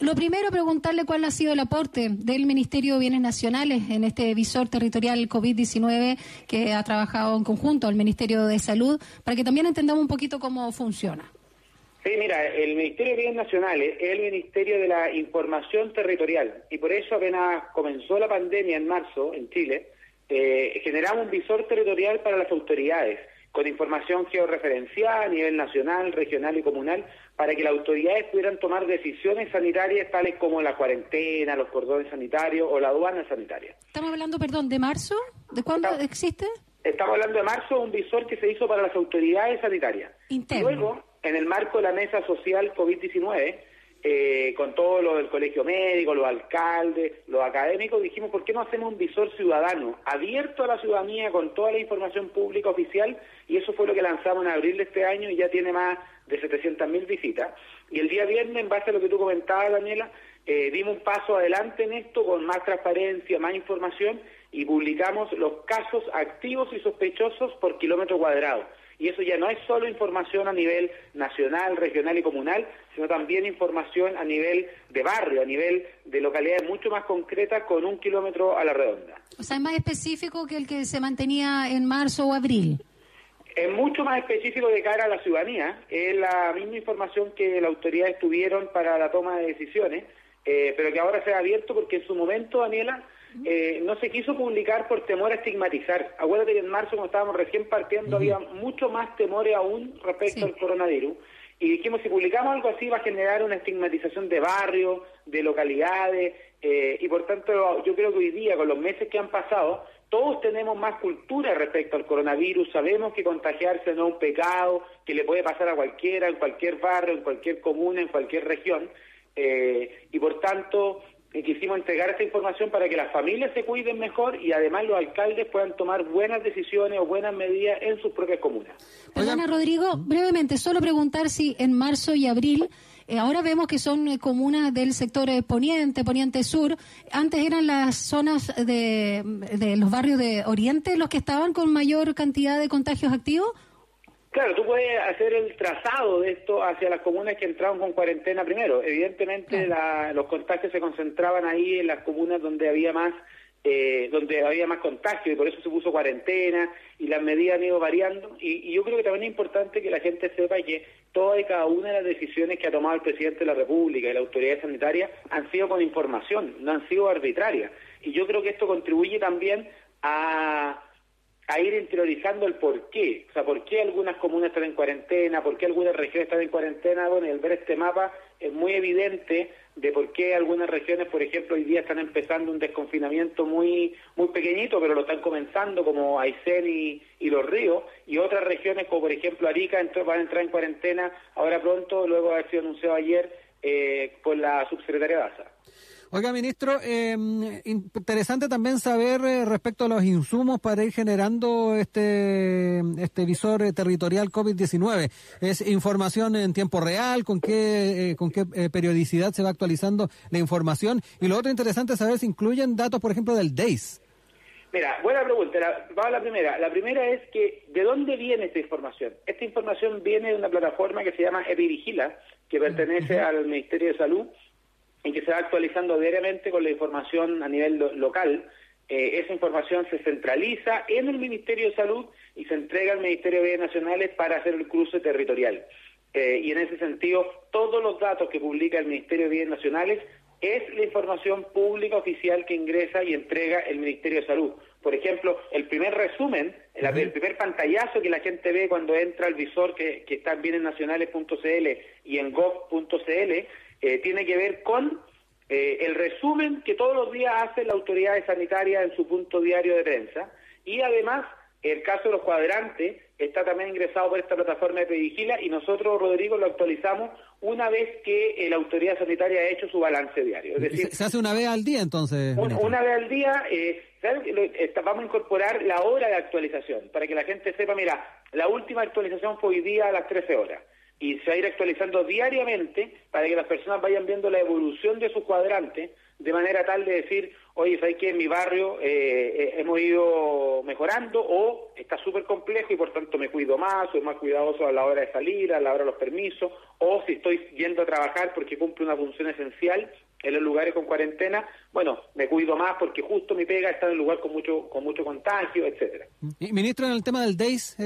Lo primero, preguntarle cuál ha sido el aporte del Ministerio de Bienes Nacionales en este visor territorial COVID-19 que ha trabajado en conjunto al Ministerio de Salud, para que también entendamos un poquito cómo funciona. Sí, mira, el Ministerio de Bienes Nacionales es el Ministerio de la Información Territorial, y por eso apenas comenzó la pandemia en marzo en Chile, generamos un visor territorial para las autoridades, con información georreferenciada a nivel nacional, regional y comunal, para que las autoridades pudieran tomar decisiones sanitarias tales como la cuarentena, los cordones sanitarios o la aduana sanitaria. ¿Estamos hablando, perdón, de marzo? ¿De cuándo existe? Estamos hablando de marzo, un visor que se hizo para las autoridades sanitarias. Interno. Luego, en el marco de la mesa social COVID-19, con todo lo del colegio médico, los alcaldes, los académicos, dijimos, ¿por qué no hacemos un visor ciudadano abierto a la ciudadanía con toda la información pública oficial? Y eso fue lo que lanzamos en abril de este año y ya tiene más de 700.000 visitas. Y el día viernes, en base a lo que tú comentabas, Daniela, dimos un paso adelante en esto con más transparencia, más información, y publicamos los casos activos y sospechosos por kilómetro cuadrado. Y eso ya no es solo información a nivel nacional, regional y comunal, sino también información a nivel de barrio, a nivel de localidades mucho más concretas, con un kilómetro a la redonda. O sea, es más específico que el que se mantenía en marzo o abril. Es mucho más específico de cara a la ciudadanía. Es la misma información que las autoridades tuvieron para la toma de decisiones, pero que ahora se ha abierto porque en su momento, Daniela, no se quiso publicar por temor a estigmatizar. Acuérdate que en marzo, cuando estábamos recién partiendo, había mucho más temores aún respecto al coronavirus. Y dijimos, si publicamos algo así, va a generar una estigmatización de barrios, de localidades, y por tanto yo creo que hoy día, con los meses que han pasado, todos tenemos más cultura respecto al coronavirus, sabemos que contagiarse no es un pecado, que le puede pasar a cualquiera, en cualquier barrio, en cualquier comuna, en cualquier región, y por tanto quisimos entregar esta información para que las familias se cuiden mejor y además los alcaldes puedan tomar buenas decisiones o buenas medidas en sus propias comunas. Perdona, Rodrigo, brevemente, solo preguntar si en marzo y abril, ahora vemos que son comunas del sector poniente, poniente sur, antes eran las zonas de los barrios de oriente los que estaban con mayor cantidad de contagios activos. Claro, tú puedes hacer el trazado de esto hacia las comunas que entraron con cuarentena primero. Evidentemente los contagios se concentraban ahí en las comunas donde había más contagio, y por eso se puso cuarentena y las medidas han ido variando, y yo creo que también es importante que la gente sepa que toda y cada una de las decisiones que ha tomado el presidente de la República y la autoridad sanitaria han sido con información, no han sido arbitrarias, y yo creo que esto contribuye también a ir interiorizando el por qué, o sea, por qué algunas comunas están en cuarentena, por qué algunas regiones están en cuarentena. Bueno, el ver este mapa es muy evidente de por qué algunas regiones, por ejemplo, hoy día están empezando un desconfinamiento muy muy pequeñito, pero lo están comenzando, como Aysén y Los Ríos, y otras regiones, como por ejemplo Arica, van a entrar en cuarentena ahora pronto, luego de haber sido anunciado ayer por la subsecretaria Daza. Oiga, ministro, interesante también saber respecto a los insumos para ir generando este visor territorial COVID-19. ¿Es información en tiempo real? ¿Con qué periodicidad se va actualizando la información? Y lo otro interesante es saber si incluyen datos, por ejemplo, del DEIS. Mira, buena pregunta. Va la primera. La primera es que, ¿de dónde viene esta información? Esta información viene de una plataforma que se llama Epivigila, que pertenece al Ministerio de Salud, en que se va actualizando diariamente con la información a nivel local, Esa información se centraliza en el Ministerio de Salud y se entrega al Ministerio de Bienes Nacionales para hacer el cruce territorial. Y en ese sentido, todos los datos que publica el Ministerio de Bienes Nacionales es la información pública oficial que ingresa y entrega el Ministerio de Salud. Por ejemplo, el primer resumen, el primer pantallazo que la gente ve cuando entra al visor que está en bienesnacionales.cl y en gov.cl, tiene que ver con el resumen que todos los días hace la autoridad sanitaria en su punto diario de prensa, y además el caso de los cuadrantes está también ingresado por esta plataforma de Previgila, y nosotros, Rodrigo, lo actualizamos una vez que la autoridad sanitaria ha hecho su balance diario. Es decir, ¿se hace una vez al día, entonces? Una vez al día, vamos a incorporar la hora de actualización, para que la gente sepa, mira, la última actualización fue hoy día a las 13 horas, y se va a ir actualizando diariamente para que las personas vayan viendo la evolución de sus cuadrantes, de manera tal de decir, oye, ¿sabes qué? En mi barrio hemos ido mejorando, o está súper complejo y por tanto me cuido más, soy más cuidadoso a la hora de salir, a la hora de los permisos, o si estoy yendo a trabajar porque cumple una función esencial en los lugares con cuarentena, bueno, me cuido más porque justo mi pega está en un lugar con mucho contagio, etcétera. Y, ministro, en el tema del DEIS,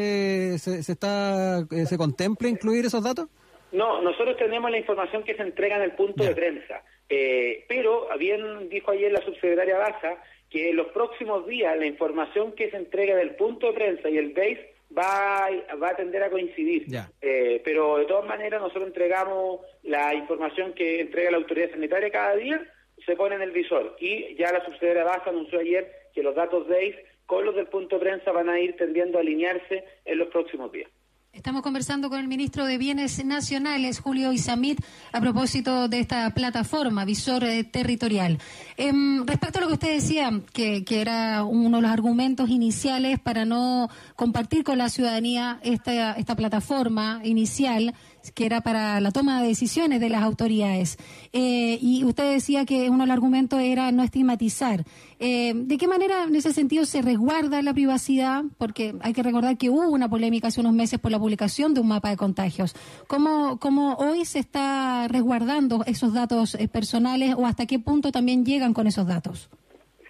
¿se contempla incluir esos datos? No, nosotros tenemos la información que se entrega en el punto de prensa, pero bien dijo ayer la subsecretaria Baza que en los próximos días la información que se entrega del punto de prensa y el DEIS va a tender a coincidir, pero de todas maneras nosotros entregamos la información que entrega la autoridad sanitaria cada día, se pone en el visor, y ya la subsecretaria Baza anunció ayer que los datos DEIS con los del punto de prensa van a ir tendiendo a alinearse en los próximos días. Estamos conversando con el ministro de Bienes Nacionales, Julio Isamit, a propósito de esta plataforma, visor territorial. Respecto a lo que usted decía, que era uno de los argumentos iniciales para no compartir con la ciudadanía esta plataforma inicial, que era para la toma de decisiones de las autoridades. Y usted decía que uno de los argumentos era no estigmatizar. ¿De qué manera en ese sentido se resguarda la privacidad? Porque hay que recordar que hubo una polémica hace unos meses por la publicación de un mapa de contagios. ¿Cómo hoy se está resguardando esos datos personales, o hasta qué punto también llegan con esos datos?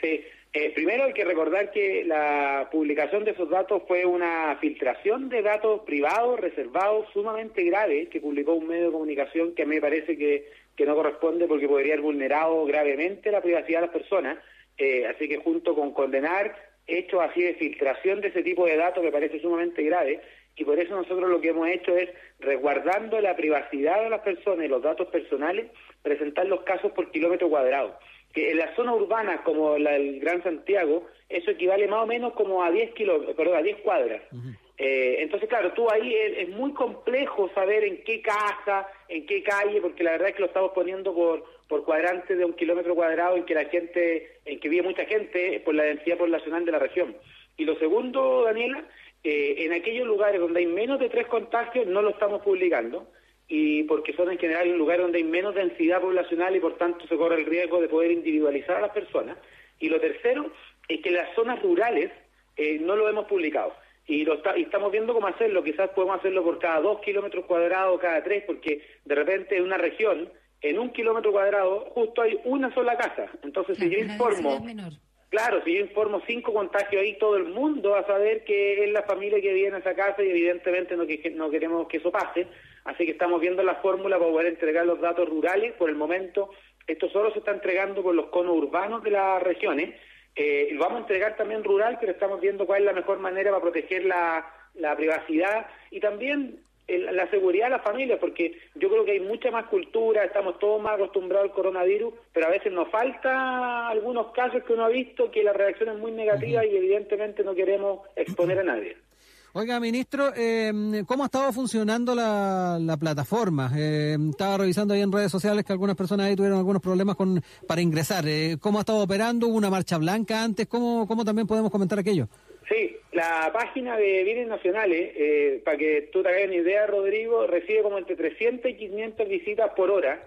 Sí. Primero hay que recordar que la publicación de esos datos fue una filtración de datos privados, reservados, sumamente grave, que publicó un medio de comunicación que a mí me parece que no corresponde, porque podría haber vulnerado gravemente la privacidad de las personas. Así que junto con condenar hechos así de filtración de ese tipo de datos, me parece sumamente grave, y por eso nosotros lo que hemos hecho es, resguardando la privacidad de las personas y los datos personales, presentar los casos por kilómetro cuadrado. Que en la zona urbana, como la del Gran Santiago, eso equivale más o menos como a 10 cuadras. Uh-huh. Entonces, claro, tú ahí es muy complejo saber en qué casa, en qué calle, porque la verdad es que lo estamos poniendo por cuadrantes de un kilómetro cuadrado en que vive mucha gente por la densidad poblacional de la región. Y lo segundo, Daniela, en aquellos lugares donde hay menos de 3 contagios no lo estamos publicando, y porque son en general un lugar donde hay menos densidad poblacional y por tanto se corre el riesgo de poder individualizar a las personas. Y lo tercero es que las zonas rurales no lo hemos publicado, y estamos viendo cómo hacerlo. Quizás podemos hacerlo por cada 2 kilómetros cuadrados, cada 3, porque de repente en una región, en un kilómetro cuadrado, justo hay una sola casa. Entonces, si yo informo... Claro, si yo informo 5 contagios ahí, todo el mundo va a saber que es la familia que viene a esa casa, y evidentemente no queremos que eso pase. Así que estamos viendo la fórmula para poder entregar los datos rurales. Por el momento, esto solo se está entregando por los conos urbanos de las regiones. Lo vamos a entregar también rural, pero estamos viendo cuál es la mejor manera para proteger la privacidad y también la seguridad de las familias, porque yo creo que hay mucha más cultura, estamos todos más acostumbrados al coronavirus, pero a veces nos falta algunos casos que uno ha visto que la reacción es muy negativa, y evidentemente no queremos exponer a nadie. Oiga, ministro, ¿cómo ha estado funcionando la plataforma? Estaba revisando ahí en redes sociales que algunas personas ahí tuvieron algunos problemas para ingresar. ¿Cómo ha estado operando? ¿Hubo una marcha blanca antes? ¿Cómo también podemos comentar aquello? Sí, la página de Bienes Nacionales, para que tú te hagas una idea, Rodrigo, recibe como entre 300 y 500 visitas por hora,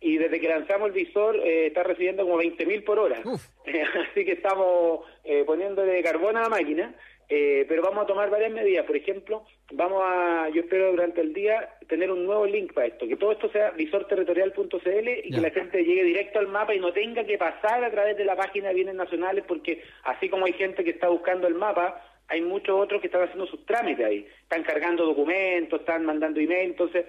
y desde que lanzamos el visor está recibiendo como 20.000 por hora. Así que estamos poniéndole carbón a la máquina. Pero vamos a tomar varias medidas. Por ejemplo, yo espero durante el día tener un nuevo link para esto, que todo esto sea visorterritorial.cl y que la gente llegue directo al mapa y no tenga que pasar a través de la página de Bienes Nacionales, porque así como hay gente que está buscando el mapa, hay muchos otros que están haciendo sus trámites ahí, están cargando documentos, están mandando email. Entonces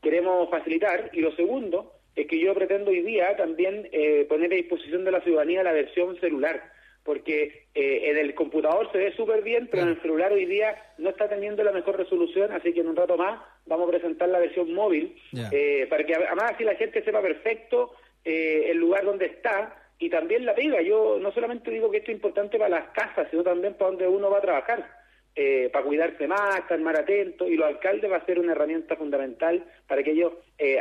queremos facilitar. Y lo segundo es que yo pretendo hoy día también poner a disposición de la ciudadanía la versión celular, porque en el computador se ve súper bien, pero en el celular hoy día no está teniendo la mejor resolución, así que en un rato más vamos a presentar la versión móvil, para que además así la gente sepa perfecto el lugar donde está y también la pega. Yo no solamente digo que esto es importante para las casas, sino también para donde uno va a trabajar, para cuidarse más, estar más atento, y los alcaldes va a ser una herramienta fundamental para que ellos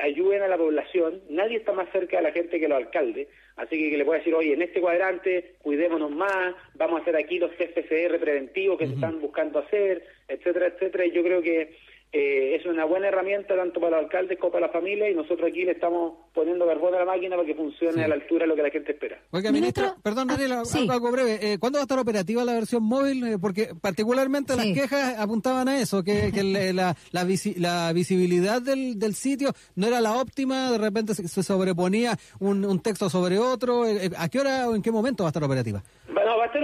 ayuden a la población. Nadie está más cerca de la gente que los alcaldes, así que le puede decir, oye, en este cuadrante cuidémonos más, vamos a hacer aquí los test PCR preventivos que se están buscando hacer, etcétera, etcétera. Y yo creo que es una buena herramienta tanto para los alcaldes como para las familias, y nosotros aquí le estamos poniendo carbón a la máquina para que funcione a la altura de lo que la gente espera. Oiga, ministro, perdón, Daniela, algo breve. ¿Cuándo va a estar operativa la versión móvil? Porque particularmente las quejas apuntaban a eso, que la visibilidad del sitio no era la óptima, de repente se sobreponía un texto sobre otro. ¿A qué hora o en qué momento va a estar operativa? Bueno, va a estar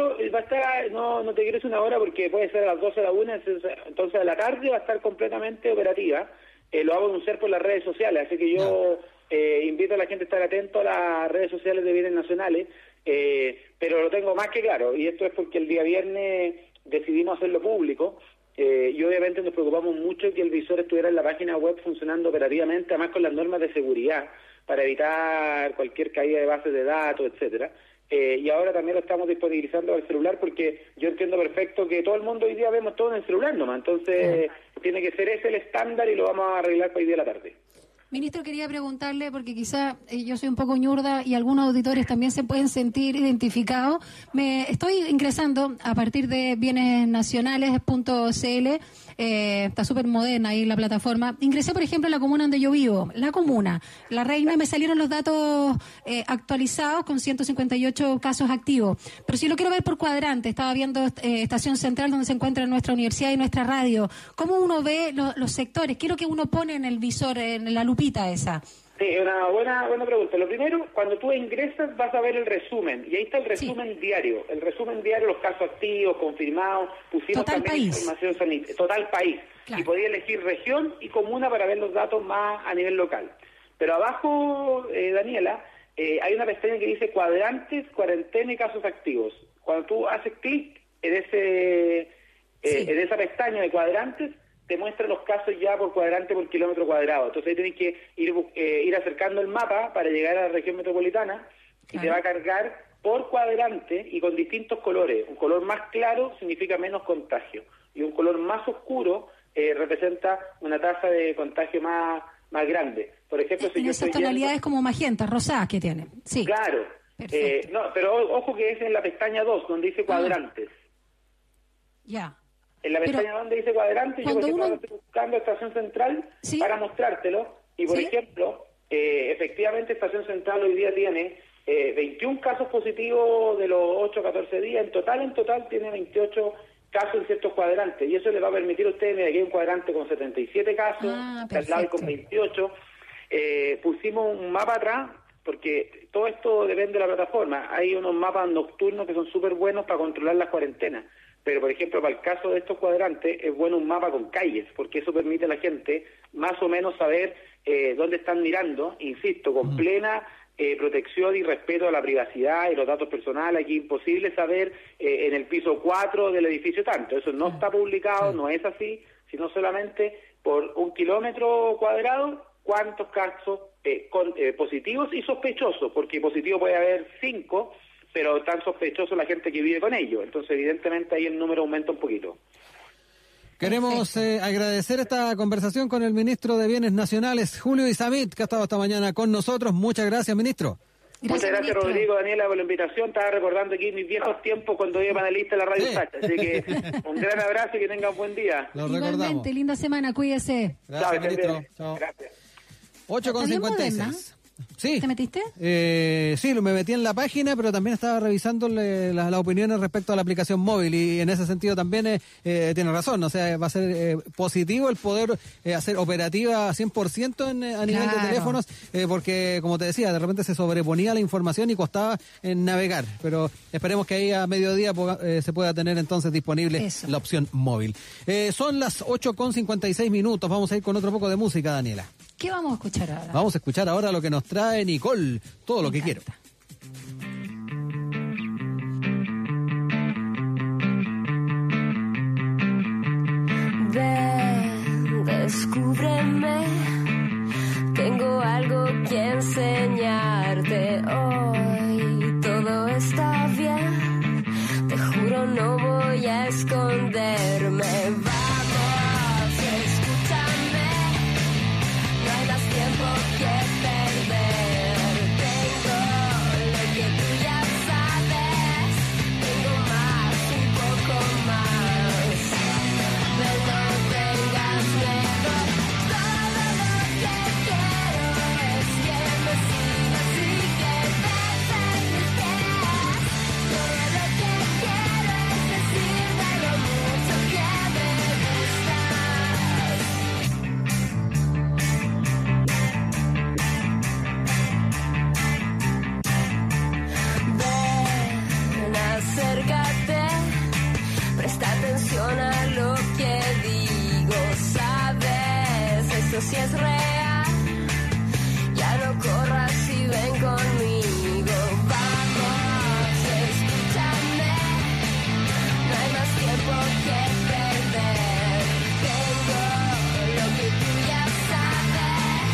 no te quiero decir una hora, porque puede ser a las 12 de la 1, entonces a la tarde va a estar completamente operativa. Lo hago anunciar por las redes sociales, así que yo invito a la gente a estar atento a las redes sociales de Bienes Nacionales, pero lo tengo más que claro, y esto es porque el día viernes decidimos hacerlo público, y obviamente nos preocupamos mucho que el visor estuviera en la página web funcionando operativamente, además con las normas de seguridad, para evitar cualquier caída de bases de datos, etcétera. Y ahora también lo estamos disponibilizando al celular, porque yo entiendo perfecto que todo el mundo hoy día vemos todo en el celular nomás, entonces tiene que ser ese el estándar, y lo vamos a arreglar para hoy día de la tarde. Ministro, quería preguntarle, porque quizá yo soy un poco ñurda y algunos auditores también se pueden sentir identificados. Me estoy ingresando a partir de bienesnacionales.cl, está súper moderna ahí la plataforma. Ingresé, por ejemplo, a la comuna donde yo vivo, la comuna, La Reina, y me salieron los datos actualizados con 158 casos activos. Pero si lo quiero ver por cuadrante, estaba viendo Estación Central, donde se encuentra nuestra universidad y nuestra radio. ¿Cómo uno ve los sectores? ¿Qué es lo que uno pone en el visor, en la lupita esa? Sí, una buena pregunta. Lo primero, cuando tú ingresas vas a ver el resumen, y ahí está el resumen diario. El resumen diario, los casos activos, confirmados, pusimos total también país. Información sanitaria, total país. Claro. Y podía elegir región y comuna para ver los datos más a nivel local. Pero abajo, Daniela, hay una pestaña que dice cuadrantes, cuarentena y casos activos. Cuando tú haces clic en esa pestaña de cuadrantes, te muestra los casos ya por cuadrante por kilómetro cuadrado. Entonces ahí tienes que ir acercando el mapa para llegar a la región metropolitana, y te va a cargar por cuadrante y con distintos colores. Un color más claro significa menos contagio, y un color más oscuro representa una tasa de contagio más grande. Por ejemplo, si yo esas tonalidades como magenta, rosadas que tienen. Sí. Claro. Pero ojo que es en la pestaña 2, donde dice cuadrantes. Ya. En la pestaña donde dice cuadrante, yo por ejemplo estoy buscando Estación Central para mostrártelo. Y por ejemplo, efectivamente Estación Central hoy día tiene 21 casos positivos de los 8 a 14 días. En total tiene 28 casos en ciertos cuadrantes. Y eso le va a permitir a ustedes, mira, aquí hay un cuadrante con 77 casos, al lado con 28. Pusimos un mapa atrás, porque todo esto depende de la plataforma. Hay unos mapas nocturnos que son súper buenos para controlar las cuarentenas. Pero, por ejemplo, para el caso de estos cuadrantes, es bueno un mapa con calles, porque eso permite a la gente más o menos saber dónde están mirando, insisto, con plena protección y respeto a la privacidad y los datos personales. Aquí imposible saber en el piso 4 del edificio tanto. Eso no está publicado, no es así, sino solamente por un kilómetro cuadrado, cuántos casos positivos y sospechosos, porque positivo puede haber 5, pero tan sospechoso la gente que vive con ellos. Entonces, evidentemente, ahí el número aumenta un poquito. Queremos agradecer esta conversación con el ministro de Bienes Nacionales, Julio Isamit, que ha estado esta mañana con nosotros. Muchas gracias, ministro. Muchas gracias, ministro. Rodrigo, Daniela, por la invitación. Estaba recordando aquí mis viejos tiempos cuando era panelista en la Radio USACH. Así que un gran abrazo y que tengan buen día. Igualmente, linda semana, cuídese. Gracias, ministro. Chao. Gracias. 8:56. Sí. ¿Te metiste? Sí, me metí en la página, pero también estaba revisando las opiniones respecto a la aplicación móvil, y en ese sentido también tiene razón, o sea, va a ser positivo el poder hacer operativa 100% a nivel de teléfonos, porque, como te decía, de repente se sobreponía la información y costaba navegar, pero esperemos que ahí a mediodía se pueda tener entonces disponible la opción móvil. Son las 8:56, vamos a ir con otro poco de música, Daniela. ¿Qué vamos a escuchar ahora? Vamos a escuchar ahora lo que nos trae Nicole, todo lo que quiero. Descúbreme, tengo algo que enseñarte hoy. Todo está bien, te juro no voy a esconderme. Vamos, escúchame, no hay más tiempo que perder. Tengo lo que tú ya sabes, tengo más, un poco más. Ven, no tengas miedo, todo lo que quiero es que me sigas y que te permitas. Todo lo que quiero es decirte lo mucho que me gustas. Ven, acércate, presta atención a lo que digo, sabes, eso sí es real, ya no corras y ven conmigo. Vamos, escúchame, no hay más tiempo que perder, tengo lo que tú ya sabes,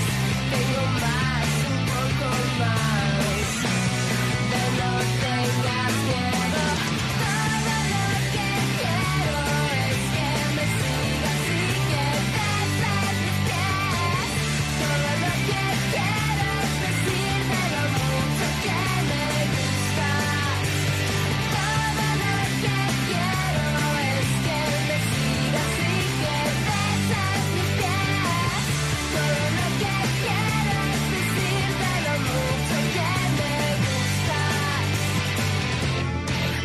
tengo más, un poco más. Ven, no tengas miedo, todo lo que quiero es que me sigas y que te permitas. Todo lo que quiero es decirte lo mucho que me gustas. Todo lo que quiero es que me sigas y que te permitas. Todo lo que quiero es decirte lo mucho que me gustas.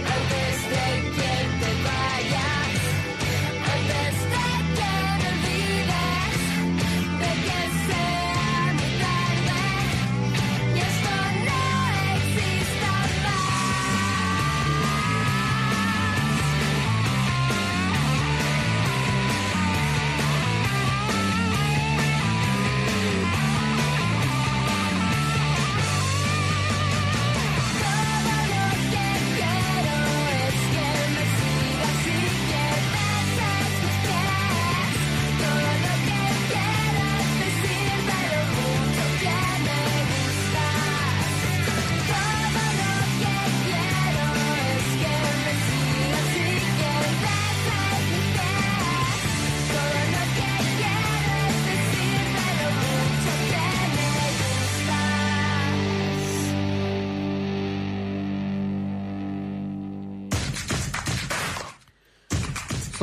Antes de que te vayas, antes de que me olvides, de que sea muy tarde y esto no exista más. Todo lo que quiero es que me sigas y que te permitas. Todo lo que quiero es decirte lo mucho que me gustas. Todo lo que quiero es que me sigas y que te permitas. Todo lo que quiero es decirte lo mucho que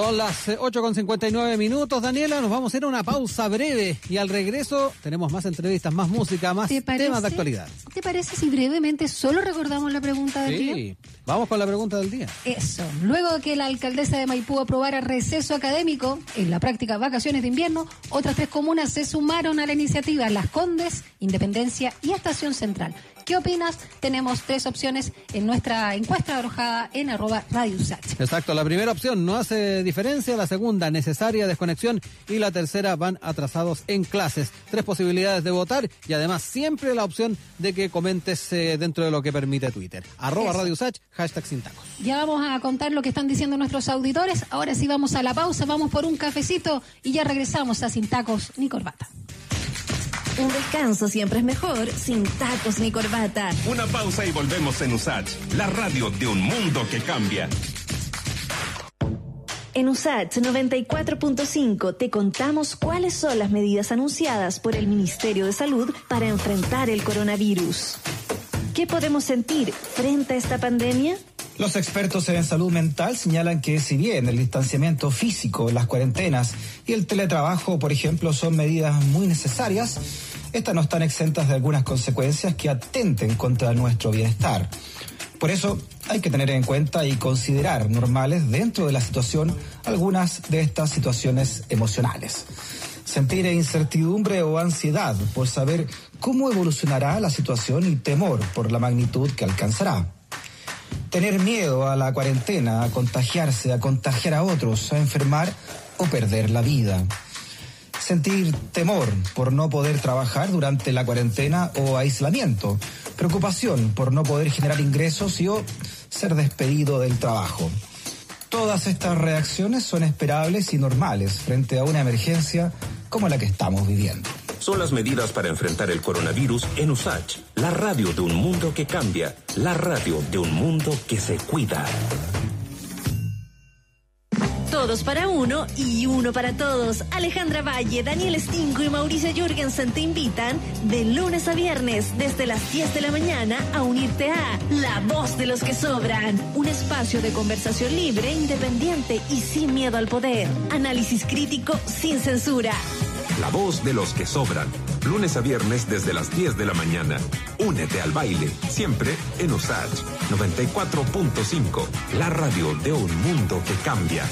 me gustas. Son las 8:59, Daniela, nos vamos a ir a una pausa breve y al regreso tenemos más entrevistas, más música, más temas de actualidad. ¿Te parece si brevemente solo recordamos la pregunta del día? Sí, vamos con la pregunta del día. Eso, luego de que la alcaldesa de Maipú aprobara receso académico, en la práctica vacaciones de invierno, otras 3 comunas se sumaron a la iniciativa: Las Condes, Independencia y Estación Central. ¿Qué opinas? Tenemos 3 opciones en nuestra encuesta arrojada en @Radio USACH. Exacto, la primera opción: no hace diferencia; la segunda, necesaria desconexión; y la tercera, van atrasados en clases. 3 posibilidades de votar y además siempre la opción de que comentes dentro de lo que permite Twitter. @Radio USACH, #Sin Tacos. Ya vamos a contar lo que están diciendo nuestros auditores. Ahora sí vamos a la pausa, vamos por un cafecito y ya regresamos a Sin Tacos ni Corbata. Un descanso siempre es mejor sin tacos ni corbata. Una pausa y volvemos en USACH, la radio de un mundo que cambia. En USACH 94.5 te contamos cuáles son las medidas anunciadas por el Ministerio de Salud para enfrentar el coronavirus. ¿Qué podemos sentir frente a esta pandemia? Los expertos en salud mental señalan que, si bien el distanciamiento físico, las cuarentenas y el teletrabajo, por ejemplo, son medidas muy necesarias, estas no están exentas de algunas consecuencias que atenten contra nuestro bienestar. Por eso hay que tener en cuenta y considerar normales dentro de la situación algunas de estas situaciones emocionales. Sentir incertidumbre o ansiedad por saber cómo evolucionará la situación y temor por la magnitud que alcanzará. Tener miedo a la cuarentena, a contagiarse, a contagiar a otros, a enfermar o perder la vida. Sentir temor por no poder trabajar durante la cuarentena o aislamiento. Preocupación por no poder generar ingresos y o ser despedido del trabajo. Todas estas reacciones son esperables y normales frente a una emergencia como la que estamos viviendo. Son las medidas para enfrentar el coronavirus en USACH, la radio de un mundo que cambia, la radio de un mundo que se cuida. Todos para uno y uno para todos. Alejandra Valle, Daniel Stinco y Mauricio Jürgensen te invitan de lunes a viernes desde las 10 de la mañana a unirte a La Voz de los que Sobran, un espacio de conversación libre, independiente y sin miedo al poder. Análisis crítico sin censura. La Voz de los que Sobran, lunes a viernes desde las 10 de la mañana. Únete al baile, siempre en USACH 94.5, la radio de un mundo que cambia.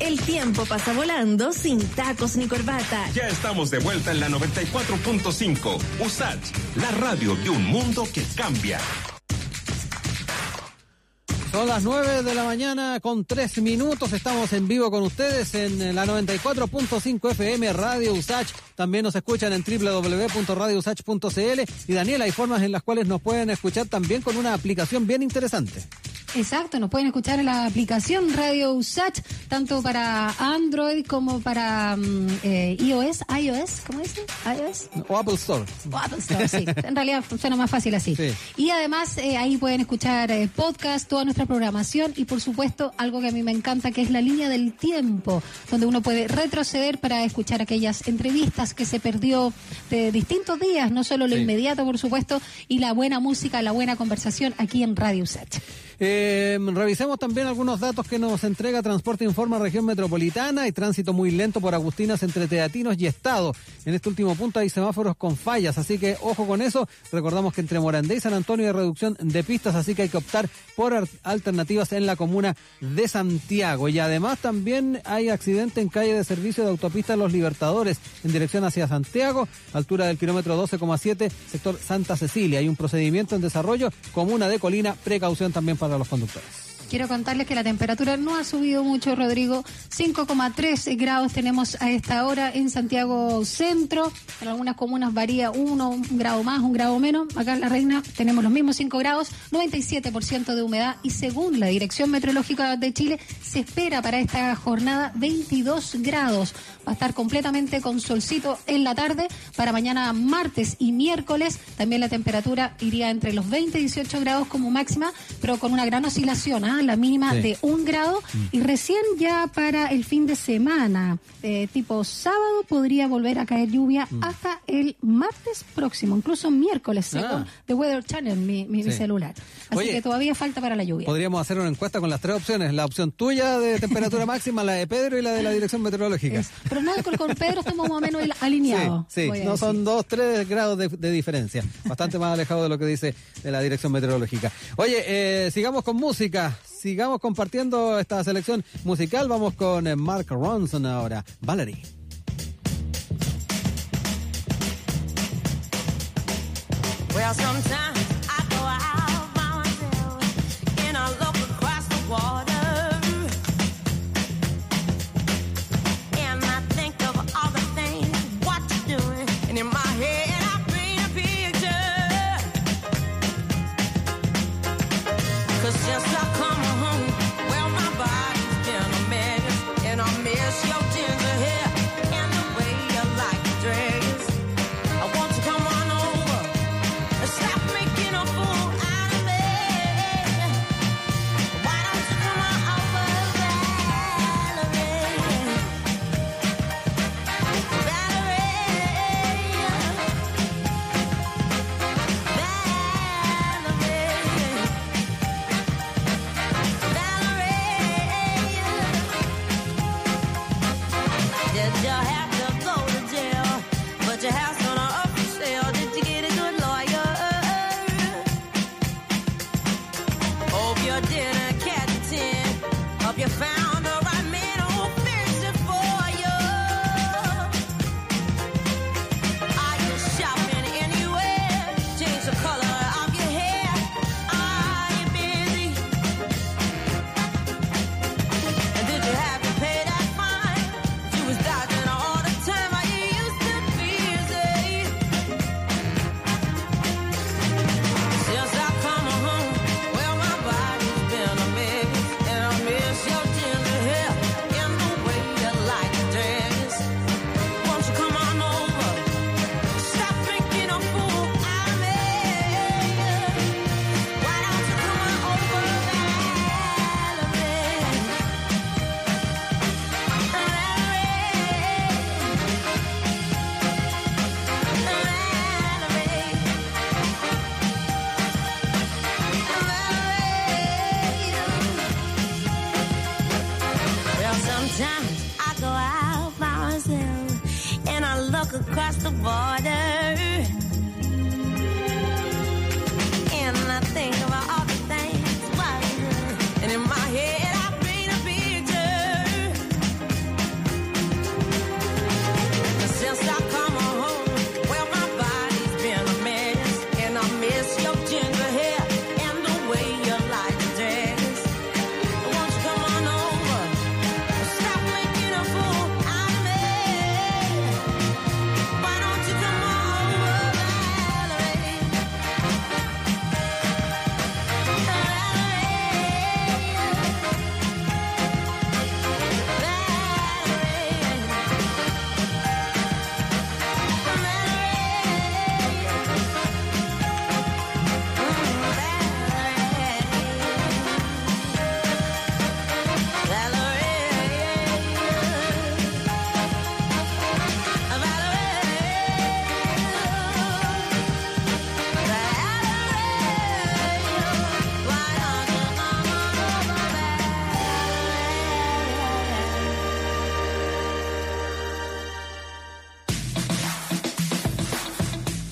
El tiempo pasa volando sin tacos ni corbata. Ya estamos de vuelta en la 94.5. USACH, la radio de un mundo que cambia. Son las 9 de la mañana con 3 minutos. Estamos en vivo con ustedes en la 94.5 FM Radio USACH. También nos escuchan en www.radiousach.cl. Y Daniela, hay formas en las cuales nos pueden escuchar también con una aplicación bien interesante. Exacto, nos pueden escuchar en la aplicación Radio USACH, tanto para Android como para iOS, ¿cómo dicen? iOS. O Apple Store. O Apple Store, sí. En realidad funciona más fácil así. Sí. Y además ahí pueden escuchar podcast, toda nuestra programación y por supuesto algo que a mí me encanta que es la línea del tiempo, donde uno puede retroceder para escuchar aquellas entrevistas que se perdió de distintos días, no solo lo inmediato por supuesto, y la buena música, la buena conversación aquí en Radio USACH. Revisemos también algunos datos que nos entrega Transporte Informa Región Metropolitana. Y tránsito muy lento por Agustinas entre Teatinos y Estado. En este último punto hay semáforos con fallas, así que ojo con eso. Recordamos que entre Morandé y San Antonio hay reducción de pistas, así que hay que optar por alternativas en la comuna de Santiago. Y además también hay accidente en calle de servicio de autopista Los Libertadores en dirección hacia Santiago, altura del kilómetro 12,7, sector Santa Cecilia. Hay un procedimiento en desarrollo, comuna de Colina, precaución también para los conductores. Quiero contarles que la temperatura no ha subido mucho, Rodrigo. 5,3 grados tenemos a esta hora en Santiago Centro. En algunas comunas varía un grado más, un grado menos. Acá en La Reina tenemos los mismos 5 grados, 97% de humedad. Y según la Dirección Meteorológica de Chile, se espera para esta jornada 22 grados. Va a estar completamente con solcito en la tarde. Para mañana martes y miércoles también la temperatura iría entre los 20 y 18 grados como máxima, pero con una gran oscilación, ¿eh? La mínima de 1 grado, y recién ya para el fin de semana, tipo sábado, podría volver a caer lluvia hasta el martes próximo, incluso miércoles, según The Weather Channel, mi celular. Así que todavía falta para la lluvia. Podríamos hacer una encuesta con las tres opciones, la opción tuya de temperatura máxima, la de Pedro y la de la Dirección Meteorológica. Es, pero no, con Pedro estamos más o menos alineados. Sí, sí. No son 2-3 grados de diferencia, bastante más alejado de lo que dice de la Dirección Meteorológica. Oye, sigamos con música. Sigamos compartiendo esta selección musical. Vamos con Mark Ronson ahora. Valerie. Well, sometimes I go out by myself and I look across the water and I think of all the things, what you're doing, and in my head just I come home, well my body's been a mess, and I miss your ginger hair and the way you like to dress. I want you to come on over and stop making a fool out of me. Why don't you come on over, Valerie? of water. And I think about all the things why, and in my head I paint a picture. Since I come home, well, my body's been a mess, and I miss your ginger hair and the way you like to dance. Won't you come on over? Stop making a fool out of me. Why don't you come on over, Valerie?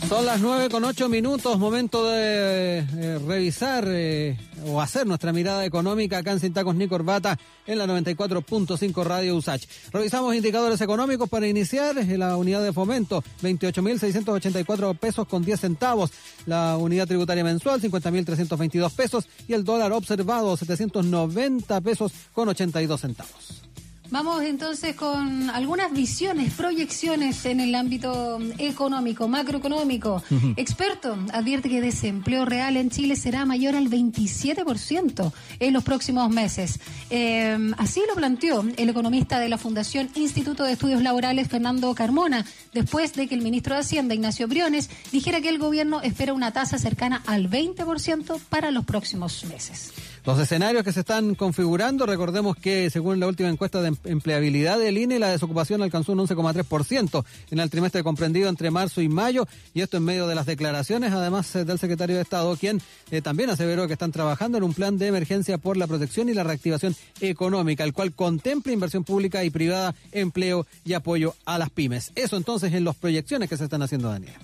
Son las 9:08, momento de revisar o hacer nuestra mirada económica acá en Sin Tacos ni Corbata en la 94.5 Radio USACH. Revisamos indicadores económicos para iniciar. La unidad de fomento, 28.684 pesos con 10 centavos. La unidad tributaria mensual, 50.322 pesos. Y el dólar observado, 790 pesos con 82 centavos. Vamos entonces con algunas visiones, proyecciones en el ámbito económico, macroeconómico. Uh-huh. Experto advierte que desempleo real en Chile será mayor al 27% en los próximos meses. Así lo planteó el economista de la Fundación Instituto de Estudios Laborales, Fernando Carmona, después de que el ministro de Hacienda, Ignacio Briones, dijera que el gobierno espera una tasa cercana al 20% para los próximos meses. Los escenarios que se están configurando, recordemos que según la última encuesta de empleabilidad del INE, la desocupación alcanzó un 11,3% en el trimestre comprendido entre marzo y mayo, y esto en medio de las declaraciones, además del secretario de Estado, quien también aseveró que están trabajando en un plan de emergencia por la protección y la reactivación económica, el cual contempla inversión pública y privada, empleo y apoyo a las pymes. Eso entonces en las proyecciones que se están haciendo, Daniela.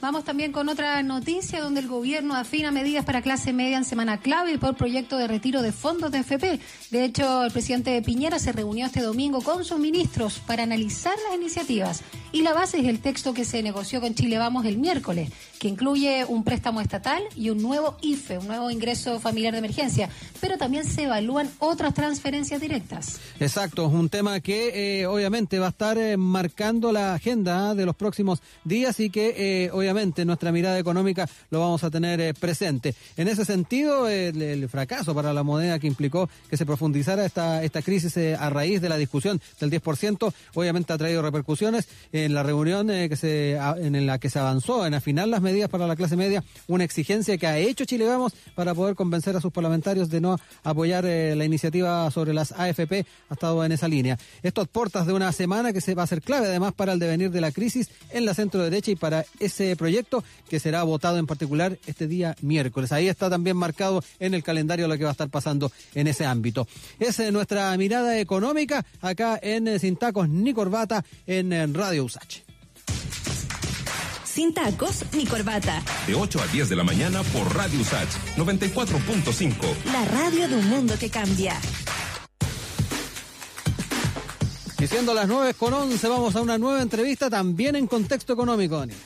Vamos también con otra noticia donde el gobierno afina medidas para clase media en semana clave por proyecto de retiro de fondos de AFP. De hecho, el presidente Piñera se reunió este domingo con sus ministros para analizar las iniciativas. Y la base es el texto que se negoció con Chile Vamos el miércoles, que incluye un préstamo estatal y un nuevo IFE, un nuevo ingreso familiar de emergencia. Pero también se evalúan otras transferencias directas. Exacto, es un tema que obviamente va a estar marcando la agenda de los próximos días y que obviamente nuestra mirada económica lo vamos a tener presente. En ese sentido, el fracaso para la moneda que implicó que se profundizara esta crisis a raíz de la discusión del 10%, obviamente ha traído repercusiones. En la reunión en la que se avanzó en afinar las medidas para la clase media, una exigencia que ha hecho Chile Vamos para poder convencer a sus parlamentarios de no apoyar la iniciativa sobre las AFP, ha estado en esa línea. Esto a puertas de una semana que se va a ser clave además para el devenir de la crisis en la centro-derecha y para ese proyecto que será votado en particular este día miércoles. Ahí está también marcado en el calendario lo que va a estar pasando en ese ámbito. Esa es nuestra mirada económica acá en Sin Tacos ni Corbata en Radio USACH. Sin Tacos ni Corbata. De 8 a 10 de la mañana por Radio USACH 94.5. La radio de un mundo que cambia. Y siendo las 9:11, vamos a una nueva entrevista también en contexto económico, Daniel.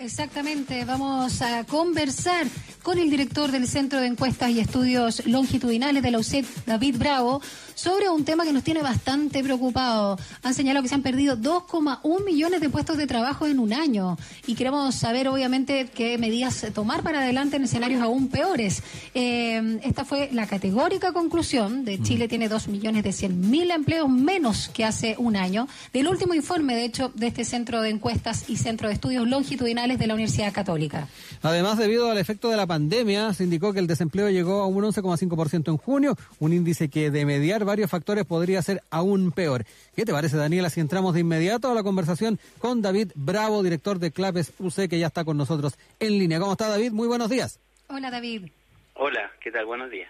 Exactamente, vamos a conversar con el director del Centro de Encuestas y Estudios Longitudinales de la USACH, David Bravo, sobre un tema que nos tiene bastante preocupado. Han señalado que se han perdido 2,1 millones de puestos de trabajo en un año y queremos saber, obviamente, qué medidas tomar para adelante en escenarios aún peores. Esta fue la categórica conclusión de Chile tiene 2.100.000 empleos menos que hace un año, del último informe, de hecho, de este Centro de Encuestas y Centro de Estudios Longitudinales de la Universidad Católica. Además, debido al efecto de la pandemia, se indicó que el desempleo llegó a un 11,5% en junio, un índice que de mediar varios factores podría ser aún peor. ¿Qué te parece, Daniela, si entramos de inmediato a la conversación con David Bravo, director de CLAPES UC, que ya está con nosotros en línea? ¿Cómo está, David? Muy buenos días. Hola, David. Hola, ¿qué tal? Buenos días.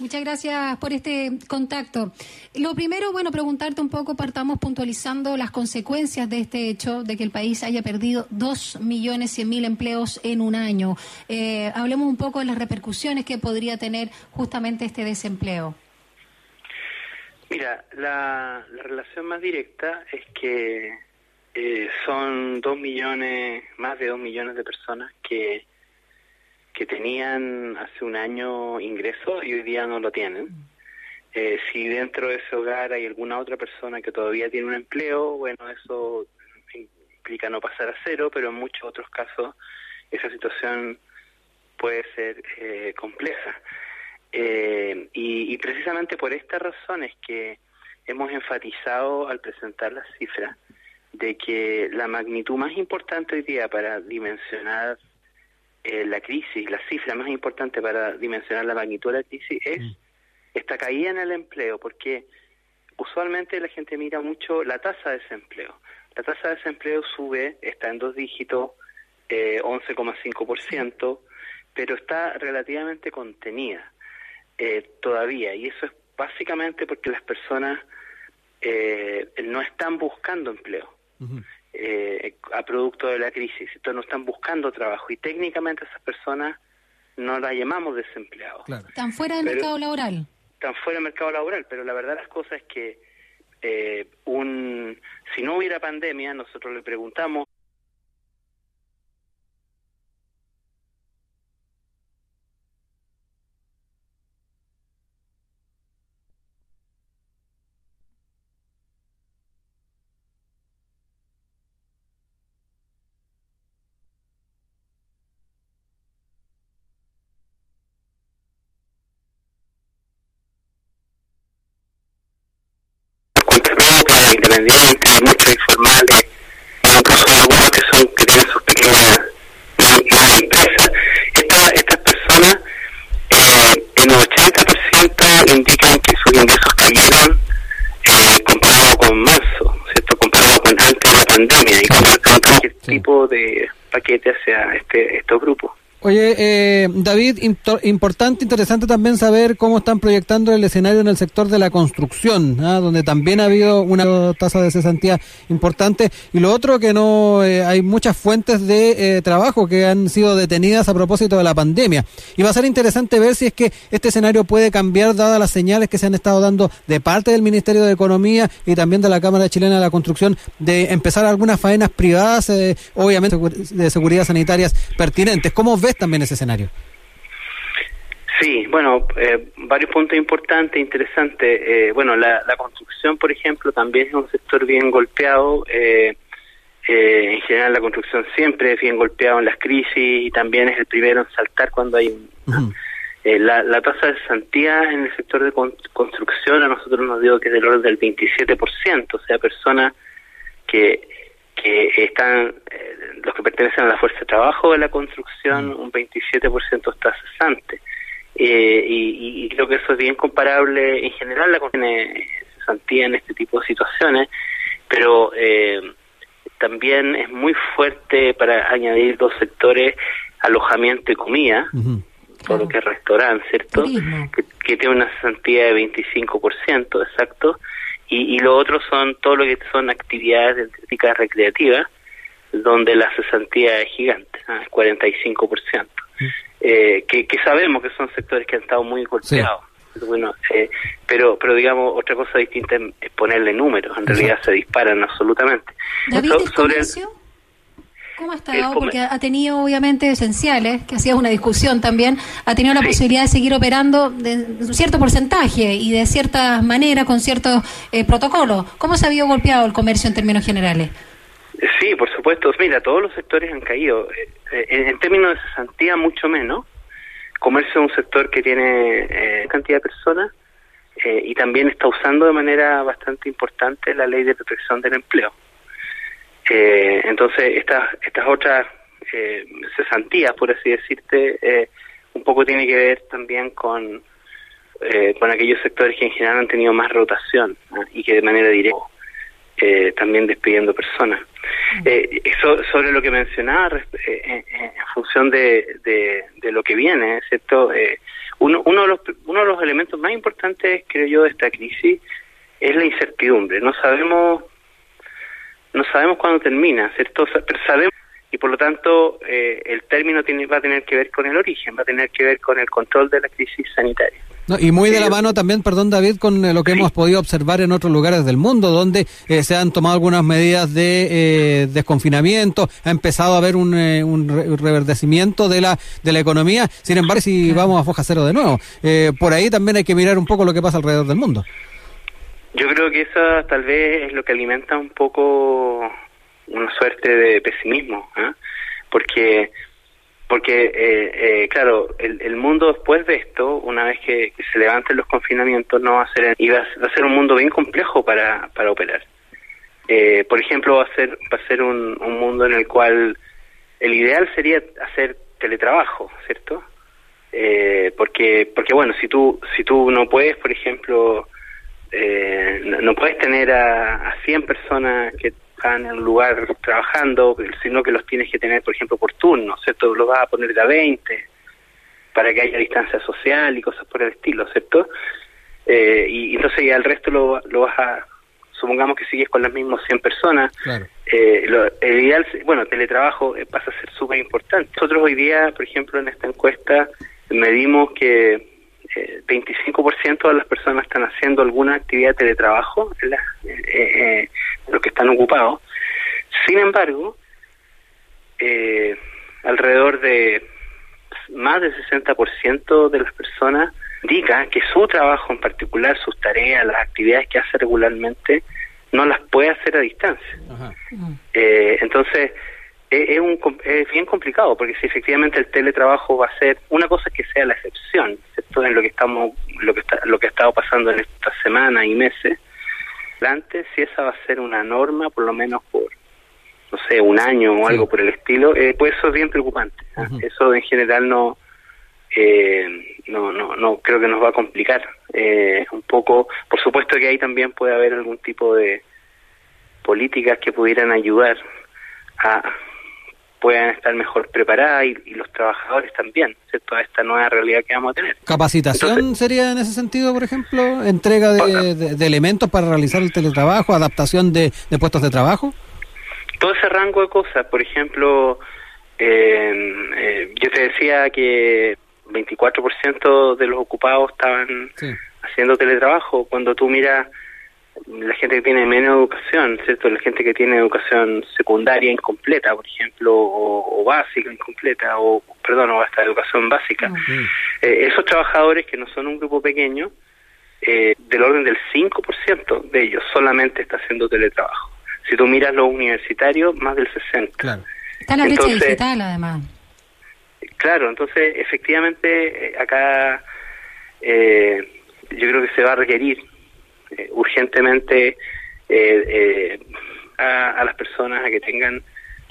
Muchas gracias por este contacto. Lo primero, bueno, preguntarte un poco, partamos puntualizando las consecuencias de este hecho de que el país haya perdido 2.100.000 empleos en un año. Hablemos un poco de las repercusiones que podría tener justamente este desempleo. Mira, la relación más directa es que son 2 millones, más de 2 millones de personas que tenían hace un año ingresos y hoy día no lo tienen. Si dentro de ese hogar hay alguna otra persona que todavía tiene un empleo, bueno, eso implica no pasar a cero, pero en muchos otros casos esa situación puede ser compleja. Y precisamente por esta razón es que hemos enfatizado al presentar las cifras de que la magnitud más importante hoy día para dimensionar la crisis, la cifra más importante para dimensionar la magnitud de la crisis es esta caída en el empleo, porque usualmente la gente mira mucho la tasa de desempleo. La tasa de desempleo sube, está en 2 dígitos, 11,5%, pero está relativamente contenida todavía, y eso es básicamente porque las personas no están buscando empleo. Uh-huh. A producto de la crisis, entonces no están buscando trabajo y técnicamente esas personas no las llamamos desempleados. Claro. Están fuera del mercado laboral. Están fuera del mercado laboral, pero la verdad las cosas es que si no hubiera pandemia, nosotros le preguntamos independientes, muchos informales, incluso algunos que tienen sus pequeñas empresas. Estas personas, en el 80% indican que sus ingresos cayeron comparado con marzo, ¿cierto? Comparado con antes de la pandemia, y con cualquier tipo de paquete hacia estos grupos. Oye, David, interesante también saber cómo están proyectando el escenario en el sector de la construcción, donde también ha habido una tasa de cesantía importante. Y lo otro que no hay muchas fuentes de trabajo que han sido detenidas a propósito de la pandemia. Y va a ser interesante ver si es que este escenario puede cambiar, dadas las señales que se han estado dando de parte del Ministerio de Economía y también de la Cámara Chilena de la Construcción, de empezar algunas faenas privadas, obviamente de seguridad sanitarias pertinentes. ¿Cómo ves también ese escenario? Sí, bueno, varios puntos importantes, interesantes. Bueno, la construcción, por ejemplo, también es un sector bien golpeado. En general, la construcción siempre es bien golpeado en las crisis y también es el primero en saltar cuando hay uh-huh. La tasa de cesantía en el sector de construcción a nosotros nos dio que es del orden del 27%, o sea, personas que están, los que pertenecen a la fuerza de trabajo de la construcción, un 27% está cesante. Y creo que eso es bien comparable en general, la cesantía en este tipo de situaciones, pero también es muy fuerte para añadir dos sectores, alojamiento y comida, uh-huh. Todo lo que es restaurante, ¿cierto? Que tiene una cesantía de 25%, exacto. Y lo otro son todo lo que son actividades de crítica recreativa, donde la cesantía es gigante, es 45%, que sabemos que son sectores que han estado muy golpeados. Sí. Bueno, pero digamos, otra cosa distinta es ponerle números, en realidad se disparan absolutamente. David, ¿cómo ha estado? Porque ha tenido, obviamente, esenciales, que hacía una discusión también, ha tenido la posibilidad de seguir operando de un cierto porcentaje y de ciertas maneras, con ciertos protocolos. ¿Cómo se ha habido golpeado el comercio en términos generales? Sí, por supuesto. Mira, todos los sectores han caído. En términos de cesantía, mucho menos. Comercio es un sector que tiene cantidad de personas y también está usando de manera bastante importante la ley de protección del empleo. Entonces estas otras cesantías, por así decirte, un poco tiene que ver también con aquellos sectores que en general han tenido más rotación, ¿no? Y que de manera directa también despidiendo personas. Sobre lo que mencionaba en función de lo que viene, ¿cierto? Uno de los uno de los elementos más importantes, creo yo, de esta crisis es la incertidumbre. No sabemos cuándo termina, ¿cierto? Pero sabemos, y por lo tanto el término va a tener que ver con el origen, va a tener que ver con el control de la crisis sanitaria. No, y muy de la mano también, perdón David, con lo que hemos podido observar en otros lugares del mundo, donde se han tomado algunas medidas de desconfinamiento, ha empezado a haber un reverdecimiento de la economía. Sin embargo, si vamos a foja cero de nuevo, por ahí también hay que mirar un poco lo que pasa alrededor del mundo. Yo creo que eso tal vez es lo que alimenta un poco una suerte de pesimismo, ¿eh? Porque claro, el mundo después de esto, una vez que se levanten los confinamientos, no va a ser, va a ser un mundo bien complejo para operar. Por ejemplo, va a ser un mundo en el cual el ideal sería hacer teletrabajo, ¿cierto? Porque bueno, si tú no puedes, por ejemplo, no puedes tener a 100 personas que están en un lugar trabajando, sino que los tienes que tener, por ejemplo, por turno, ¿cierto? Los vas a poner de a 20 para que haya distancia social y cosas por el estilo, ¿cierto? Y entonces ya el resto lo vas a... Supongamos que sigues con las mismas 100 personas. Claro. El ideal... Bueno, teletrabajo pasa a ser súper importante. Nosotros hoy día, por ejemplo, en esta encuesta medimos que 25% de las personas están haciendo alguna actividad de teletrabajo, los que están ocupados. Sin embargo, alrededor de más del 60% de las personas indica que su trabajo en particular, sus tareas, las actividades que hace regularmente, no las puede hacer a distancia. Ajá. Entonces es bien complicado, porque si efectivamente el teletrabajo va a ser una cosa, que sea la excepción, ¿cierto? En lo que ha estado pasando en estas semanas y meses, antes, si esa va a ser una norma, por lo menos por, no sé, un año o algo por el estilo, pues eso es bien preocupante. Uh-huh. Eso en general no creo que nos va a complicar un poco. Por supuesto que ahí también puede haber algún tipo de políticas que pudieran ayudar a puedan estar mejor preparadas y los trabajadores también, ¿cierto? A esta nueva realidad que vamos a tener. ¿Capacitación sería en ese sentido, por ejemplo? ¿Entrega de elementos para realizar el teletrabajo? ¿Adaptación de puestos de trabajo? Todo ese rango de cosas. Por ejemplo, yo te decía que 24% de los ocupados estaban haciendo teletrabajo. Cuando tú miras la gente que tiene menos educación, ¿cierto? La gente que tiene educación secundaria incompleta, por ejemplo, o básica incompleta, o hasta educación básica. Okay. Esos trabajadores, que no son un grupo pequeño, del orden del 5% de ellos solamente está haciendo teletrabajo. Si tú miras los universitarios, más del 60%. Claro. Está la brecha digital, además. Claro, entonces, efectivamente, acá yo creo que se va a requerir urgentemente a las personas a que tengan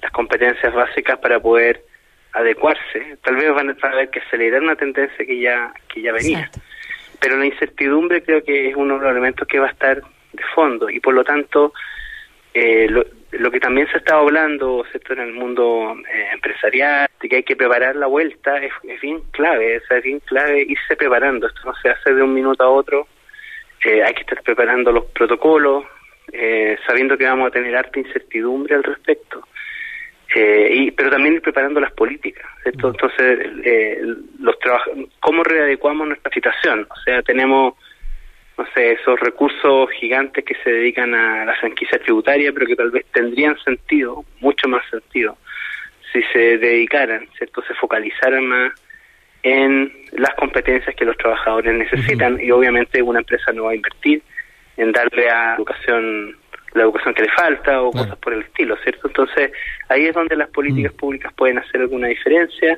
las competencias básicas para poder adecuarse. Tal vez van a haber que acelerar una tendencia que ya venía. Exacto. Pero la incertidumbre creo que es uno de los elementos que va a estar de fondo, y por lo tanto lo que también se está hablando, ¿cierto?, en el mundo empresarial, de que hay que preparar la vuelta, es bien clave. O sea, es bien clave irse preparando. Esto no se hace de un minuto a otro. Hay que estar preparando los protocolos, sabiendo que vamos a tener harta incertidumbre al respecto, pero también ir preparando las políticas, ¿cierto? Entonces, cómo readecuamos nuestra situación. O sea, tenemos, no sé, esos recursos gigantes que se dedican a la franquicia tributaria, pero que tal vez tendrían sentido, mucho más sentido, si se dedicaran, ¿cierto?, se focalizaran más en las competencias que los trabajadores necesitan. Uh-huh. Y obviamente una empresa no va a invertir en darle a la educación que le falta o cosas por el estilo, ¿cierto? Entonces ahí es donde las políticas públicas pueden hacer alguna diferencia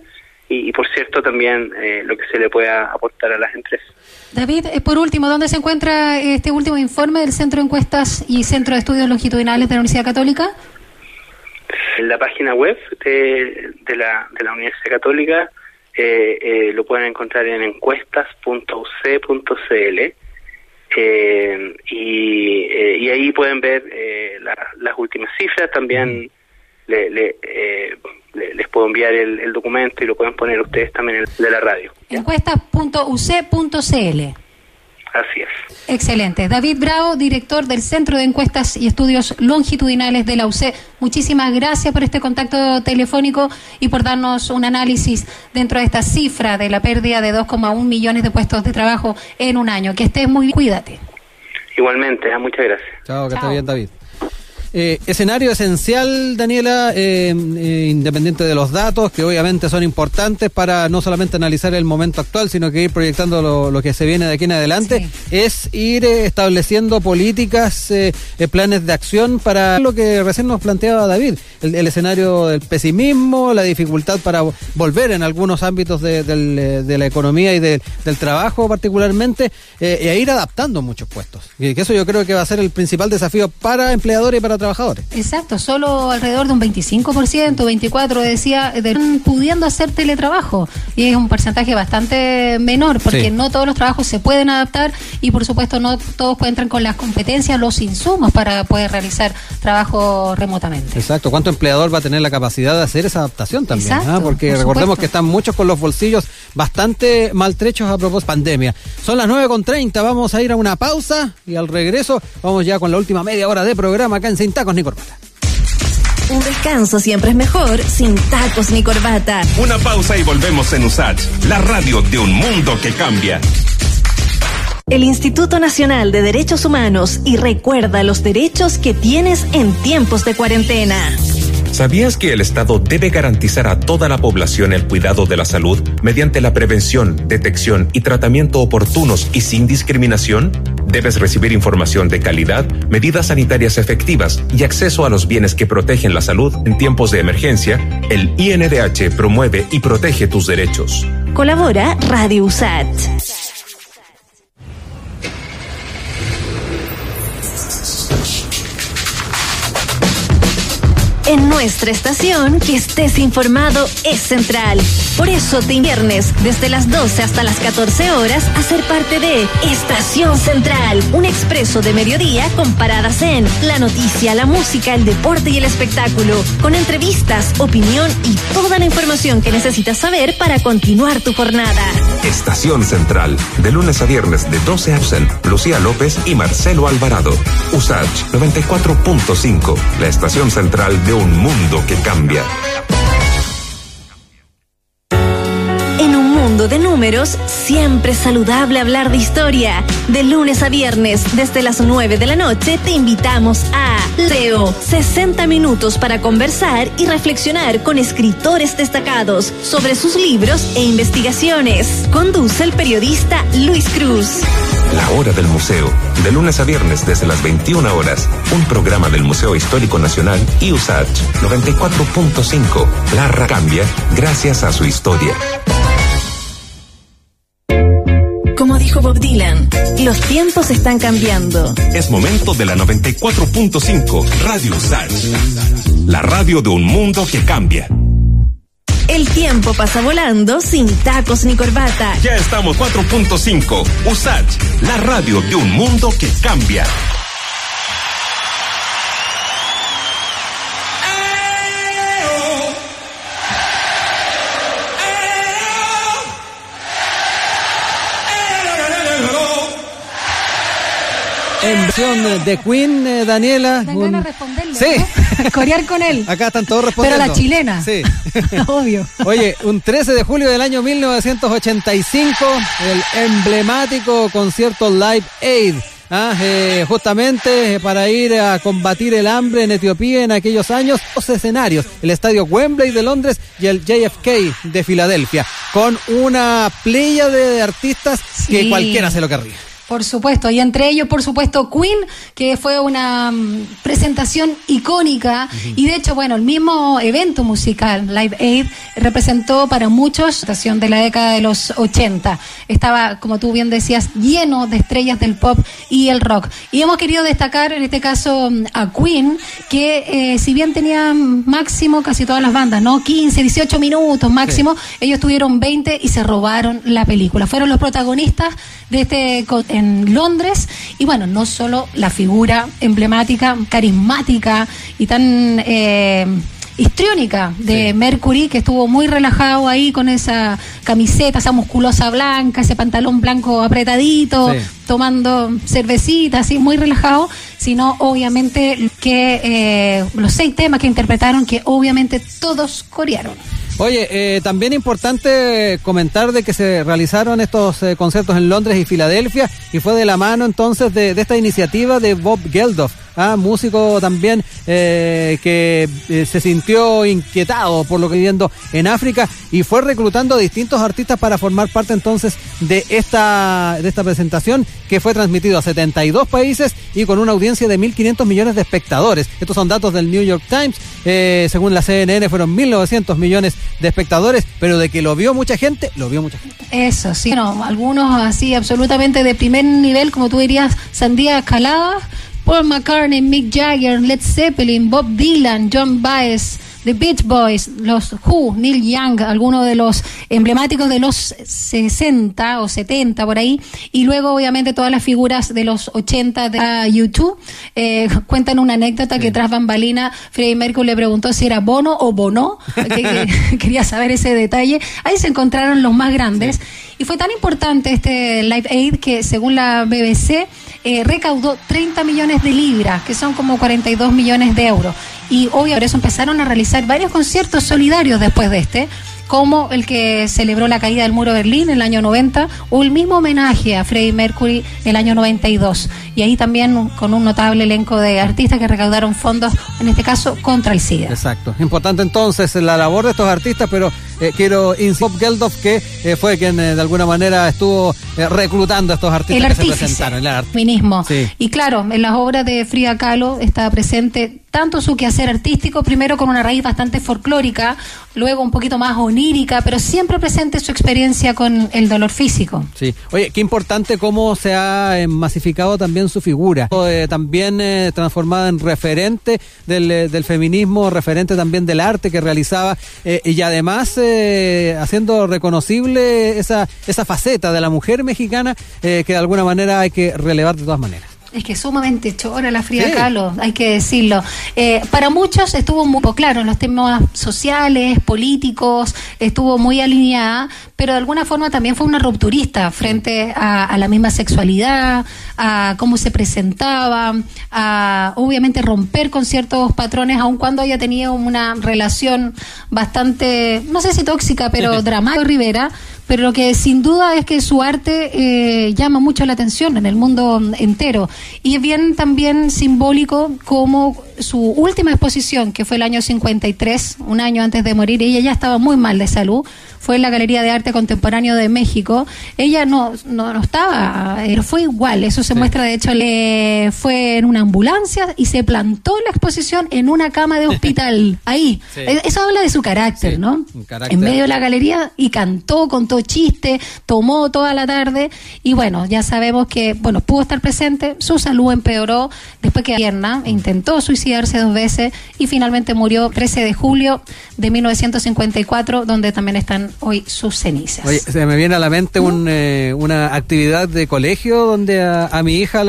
y por cierto también lo que se le pueda aportar a las empresas. David, por último, ¿dónde se encuentra este último informe del Centro de Encuestas y Centro de Estudios Longitudinales de la Universidad Católica? En la página web de la Universidad Católica. Lo pueden encontrar en encuestas.uc.cl y ahí pueden ver las últimas cifras, también les puedo enviar el documento y lo pueden poner ustedes también en el de la radio. Encuestas.uc.cl. Así es. Excelente. David Bravo, director del Centro de Encuestas y Estudios Longitudinales de la UC. Muchísimas gracias por este contacto telefónico y por darnos un análisis dentro de esta cifra de la pérdida de 2,1 millones de puestos de trabajo en un año. Que estés muy bien. Cuídate. Igualmente. Muchas gracias. Chao, que estés bien, David. Escenario esencial, Daniela, independiente de los datos, que obviamente son importantes para no solamente analizar el momento actual, sino que ir proyectando lo que se viene de aquí en adelante, sí. Es ir estableciendo políticas, planes de acción para lo que recién nos planteaba David, el escenario del pesimismo, la dificultad para volver en algunos ámbitos de la economía y del trabajo particularmente, y a ir adaptando muchos puestos, y que eso yo creo que va a ser el principal desafío para empleadores y para trabajadores. Exacto, solo alrededor de un 25%, 24% decía, pudiendo hacer teletrabajo, y es un porcentaje bastante menor, porque sí. No todos los trabajos se pueden adaptar y por supuesto no todos cuentan con las competencias, los insumos para poder realizar trabajo remotamente. Exacto, ¿cuánto empleador va a tener la capacidad de hacer esa adaptación también? Exacto, porque por recordemos supuesto. Que están muchos con los bolsillos bastante maltrechos a propósito pandemia. Son las 9:30, vamos a ir a una pausa y al regreso vamos ya con la última media hora de programa acá en Sin Tacos ni Corbata. Un descanso siempre es mejor sin tacos ni corbata. Una pausa y volvemos en USACH, la radio de un mundo que cambia. El Instituto Nacional de Derechos Humanos y recuerda los derechos que tienes en tiempos de cuarentena. ¿Sabías que el Estado debe garantizar a toda la población el cuidado de la salud mediante la prevención, detección y tratamiento oportunos y sin discriminación? Debes recibir información de calidad, medidas sanitarias efectivas y acceso a los bienes que protegen la salud en tiempos de emergencia. El INDH promueve y protege tus derechos. Colabora Radio USACH. En nuestra estación, que estés informado es central. Por eso te viernes, desde las 12 hasta las 14 horas, a ser parte de Estación Central, un expreso de mediodía con paradas en la noticia, la música, el deporte y el espectáculo, con entrevistas, opinión y toda la información que necesitas saber para continuar tu jornada. Estación Central, de lunes a viernes de 12 a 12, Lucía López y Marcelo Alvarado. USACH 94.5, la Estación Central de un mundo que cambia. En un mundo de números, siempre es saludable hablar de historia. De lunes a viernes, desde las 9 de la noche, te invitamos a Leo, 60 minutos para conversar y reflexionar con escritores destacados sobre sus libros e investigaciones. Conduce el periodista Luis Cruz. La Hora del Museo, de lunes a viernes desde las 21 horas, un programa del Museo Histórico Nacional y USACH 94.5. La radio cambia gracias a su historia. Como dijo Bob Dylan, los tiempos están cambiando. Es momento de la 94.5 Radio USACH, la radio de un mundo que cambia. El tiempo pasa volando sin tacos ni corbata. Ya estamos 4.5. USACH, la radio de un mundo que cambia. En versión de Queen, Daniela. Dan ganas de responderle. Sí. ¿No? Corear con él. Acá están todos respondiendo. Pero la chilena. Sí. Obvio. Oye, un 13 de julio del año 1985, el emblemático concierto Live Aid. Justamente para ir a combatir el hambre en Etiopía en aquellos años, dos escenarios, el estadio Wembley de Londres y el JFK de Filadelfia, con una playa de artistas que cualquiera se lo querría. Por supuesto, y entre ellos, por supuesto, Queen, que fue una presentación icónica, uh-huh. Y de hecho, bueno, el mismo evento musical, Live Aid, representó para muchos la estación de la década de los 80. Estaba, como tú bien decías, lleno de estrellas del pop y el rock. Y hemos querido destacar, en este caso, a Queen, que si bien tenían máximo casi todas las bandas, ¿no? 15, 18 minutos máximo, sí. Ellos tuvieron 20 y se robaron la película. Fueron los protagonistas de este en Londres, y bueno, no solo la figura emblemática, carismática y tan histriónica de Mercury, que estuvo muy relajado ahí con esa camiseta, esa musculosa blanca, ese pantalón blanco apretadito, tomando cervecita, así muy relajado, sino obviamente que los 6 temas que interpretaron, que obviamente todos corearon. Oye, también importante comentar de que se realizaron estos conciertos en Londres y Filadelfia, y fue de la mano entonces de esta iniciativa de Bob Geldof, músico también que se sintió inquietado por lo que viviendo en África, y fue reclutando a distintos artistas para formar parte entonces de esta presentación, que fue transmitido a 72 países y con una audiencia de 1.500 millones de espectadores. Estos son datos del New York Times. Según la CNN fueron 1.900 millones de espectadores, pero de que lo vio mucha gente, lo vio mucha gente. Eso sí, bueno, algunos así absolutamente de primer nivel, como tú dirías, sandía escalada, Paul McCartney, Mick Jagger, Led Zeppelin, Bob Dylan, John Baez, The Beach Boys, los Who, Neil Young, algunos de los emblemáticos de los 60 o 70 por ahí, y luego obviamente todas las figuras de los 80 de YouTube. Cuentan una anécdota que tras bambalina Freddie Mercury le preguntó si era Bono o Bono, que quería saber ese detalle. Ahí se encontraron los más grandes, y fue tan importante este Live Aid que según la BBC recaudó 30 millones de libras, que son como 42 millones de euros. Y obvio, por eso empezaron a realizar varios conciertos solidarios después de este, como el que celebró la caída del muro de Berlín en el año 90, o el mismo homenaje a Freddie Mercury en el año 92. Y ahí también con un notable elenco de artistas que recaudaron fondos, en este caso, contra el SIDA. Exacto. Importante entonces la labor de estos artistas, pero quiero insistir, Geldof, que fue quien de alguna manera estuvo reclutando a estos artistas que se presentaron. Feminismo. Sí. Y claro, en las obras de Frida Kahlo está presente tanto su quehacer artístico, primero con una raíz bastante folclórica, luego un poquito más onírica, pero siempre presente su experiencia con el dolor físico. Sí. Oye, qué importante cómo se ha masificado también su figura, también transformada en referente del feminismo, referente también del arte que realizaba, y además haciendo reconocible esa faceta de la mujer mexicana que de alguna manera hay que relevar de todas maneras. Es que sumamente chora la Frida Kahlo, hay que decirlo. Para muchos estuvo muy claro en los temas sociales, políticos, estuvo muy alineada, pero de alguna forma también fue una rupturista frente a la misma sexualidad, a cómo se presentaba, a obviamente romper con ciertos patrones, aun cuando haya tenido una relación bastante, no sé si tóxica, pero dramática, Rivera. Pero lo que sin duda es que su arte llama mucho la atención en el mundo entero. Y es bien también simbólico como su última exposición, que fue el año 53, un año antes de morir, ella ya estaba muy mal de salud, fue en la Galería de Arte Contemporáneo de México. Ella no estaba, fue igual, eso se muestra, de hecho, fue en una ambulancia y se plantó la exposición en una cama de hospital, ahí. Sí. Eso habla de su carácter, ¿no? Carácter. En medio de la galería, y cantó, contó chiste, tomó toda la tarde, y bueno, ya sabemos que pudo estar presente, su salud empeoró después que pierna, intentó suicidarse 2 veces y finalmente murió 13 de julio de 1954, donde también están hoy sus cenizas. Oye, se me viene a la mente una actividad de colegio donde a mi hija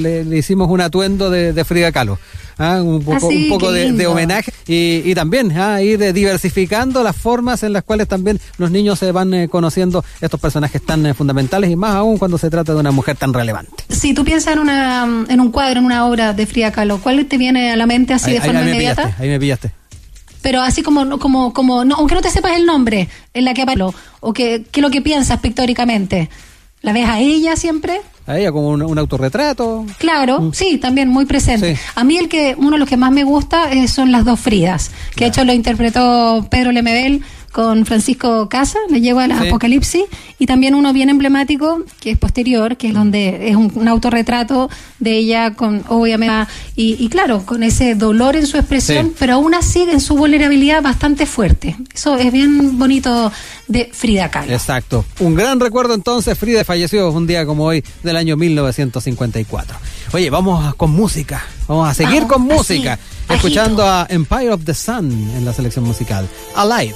le hicimos un atuendo de Frida Kahlo. Un poco de homenaje, y también ir diversificando las formas en las cuales también los niños se van conociendo estos personajes tan fundamentales, y más aún cuando se trata de una mujer tan relevante. Si tú piensas en un cuadro, en una obra de Frida Kahlo, ¿cuál te viene a la mente así de forma inmediata? Ahí me pillaste. Pero así como no, aunque no te sepas el nombre en la que aparece, o qué es lo que piensas pictóricamente. ¿La ves a ella siempre? A ella como un autorretrato. Claro, sí, también muy presente. Sí. A mí uno de los que más me gusta son las dos Fridas, que de hecho lo interpretó Pedro Lemebel con Francisco Casa, le llegó a la Apocalipsis, y también uno bien emblemático que es posterior, que es donde es un autorretrato de ella con obviamente y claro, con ese dolor en su expresión, pero aún así en su vulnerabilidad bastante fuerte. Eso es bien bonito de Frida Kahlo. Exacto, un gran recuerdo entonces. Frida falleció un día como hoy del año 1954. Oye, vamos con música, vamos a seguir con música, así, escuchando a Empire of the Sun en la selección musical Alive.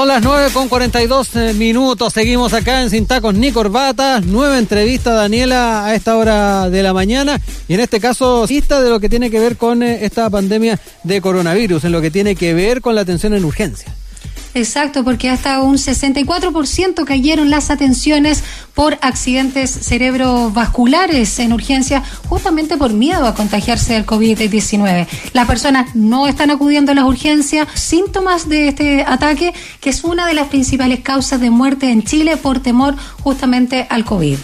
Son las 9:42. Seguimos acá en Sin Tacos ni Corbatas. Nueva entrevista, Daniela, a esta hora de la mañana. Y en este caso, lista de lo que tiene que ver con esta pandemia de coronavirus, en lo que tiene que ver con la atención en urgencia. Exacto, porque hasta un 64% cayeron las atenciones por accidentes cerebrovasculares en urgencia, justamente por miedo a contagiarse del COVID-19. Las personas no están acudiendo a las urgencias. Síntomas de este ataque, que es una de las principales causas de muerte en Chile por temor justamente al COVID.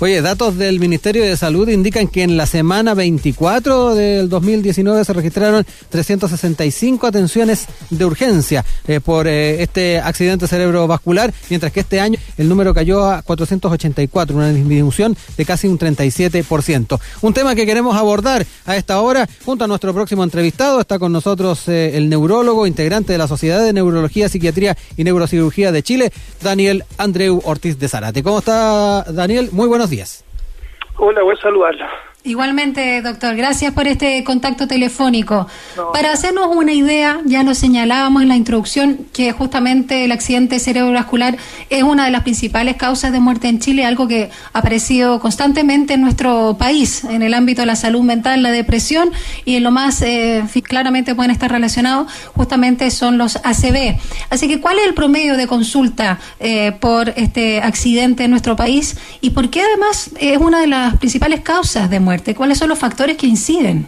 Oye, datos del Ministerio de Salud indican que en la semana 24 del 2019 se registraron 365 atenciones de urgencia por este accidente cerebrovascular, mientras que este año el número cayó a 484, una disminución de casi un 37%. Un tema que queremos abordar a esta hora junto a nuestro próximo entrevistado. Está con nosotros el neurólogo, integrante de la Sociedad de Neurología, Psiquiatría y Neurocirugía de Chile, Daniel Andreu Ortiz de Zárate. ¿Cómo está, Daniel? Muy buenos días. Hola, voy a saludarla. Igualmente, doctor, gracias por este contacto telefónico. Para hacernos una idea, ya nos señalábamos en la introducción que justamente el accidente cerebrovascular es una de las principales causas de muerte en Chile, algo que ha aparecido constantemente en nuestro país, en el ámbito de la salud mental, la depresión, y en lo más claramente pueden estar relacionados justamente son los ACV. Así que, ¿cuál es el promedio de consulta por este accidente en nuestro país? ¿Y por qué además es una de las principales causas de muerte? ¿Cuáles son los factores que inciden?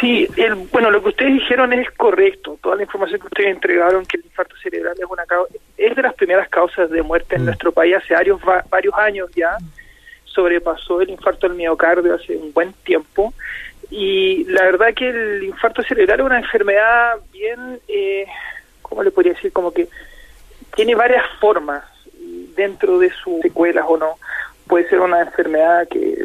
Sí, bueno, lo que ustedes dijeron es correcto. Toda la información que ustedes entregaron, que el infarto cerebral es una causa, es de las primeras causas de muerte en nuestro país hace varios años ya. Sobrepasó el infarto del miocardio hace un buen tiempo. Y la verdad que el infarto cerebral es una enfermedad bien, ¿cómo le podría decir? Como que tiene varias formas dentro de sus secuelas o no. Puede ser una enfermedad que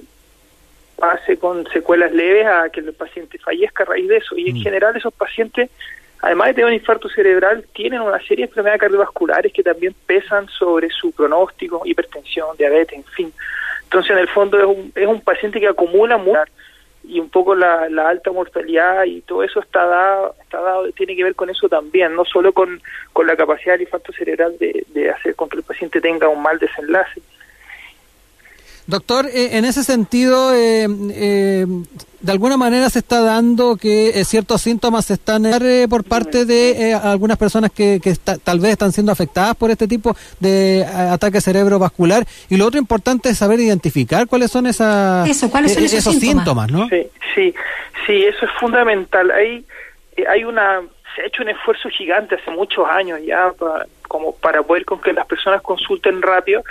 pase con secuelas leves a que el paciente fallezca a raíz de eso. Y en general esos pacientes, además de tener un infarto cerebral, tienen una serie de enfermedades cardiovasculares que también pesan sobre su pronóstico, hipertensión, diabetes, en fin. Entonces, en el fondo es un paciente que acumula mucho, y un poco la alta mortalidad y todo eso está dado, tiene que ver con eso también, no solo con la capacidad del infarto cerebral de hacer con que el paciente tenga un mal desenlace. Doctor, en ese sentido, de alguna manera se está dando que ciertos síntomas están por parte de algunas personas que tal vez están siendo afectadas por este tipo de ataque cerebrovascular. Y lo otro importante es saber identificar cuáles son esos síntomas, ¿no? Sí, eso es fundamental. Se ha hecho un esfuerzo gigante hace muchos años ya para poder con que las personas consulten rápido.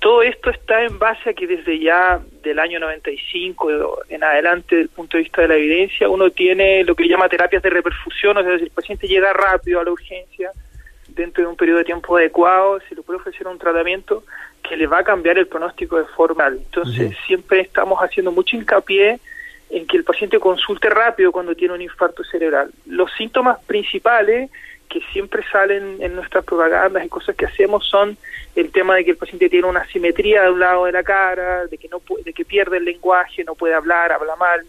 Todo esto está en base a que desde ya del año 95 en adelante, desde el punto de vista de la evidencia, uno tiene lo que llama terapias de reperfusión, o sea, si el paciente llega rápido a la urgencia, dentro de un periodo de tiempo adecuado, se le puede ofrecer un tratamiento que le va a cambiar el pronóstico de forma. Entonces, siempre estamos haciendo mucho hincapié en que el paciente consulte rápido cuando tiene un infarto cerebral. Los síntomas principales que siempre salen en nuestras propagandas y cosas que hacemos son el tema de que el paciente tiene una asimetría de un lado de la cara, de que pierde el lenguaje, no puede hablar, habla mal,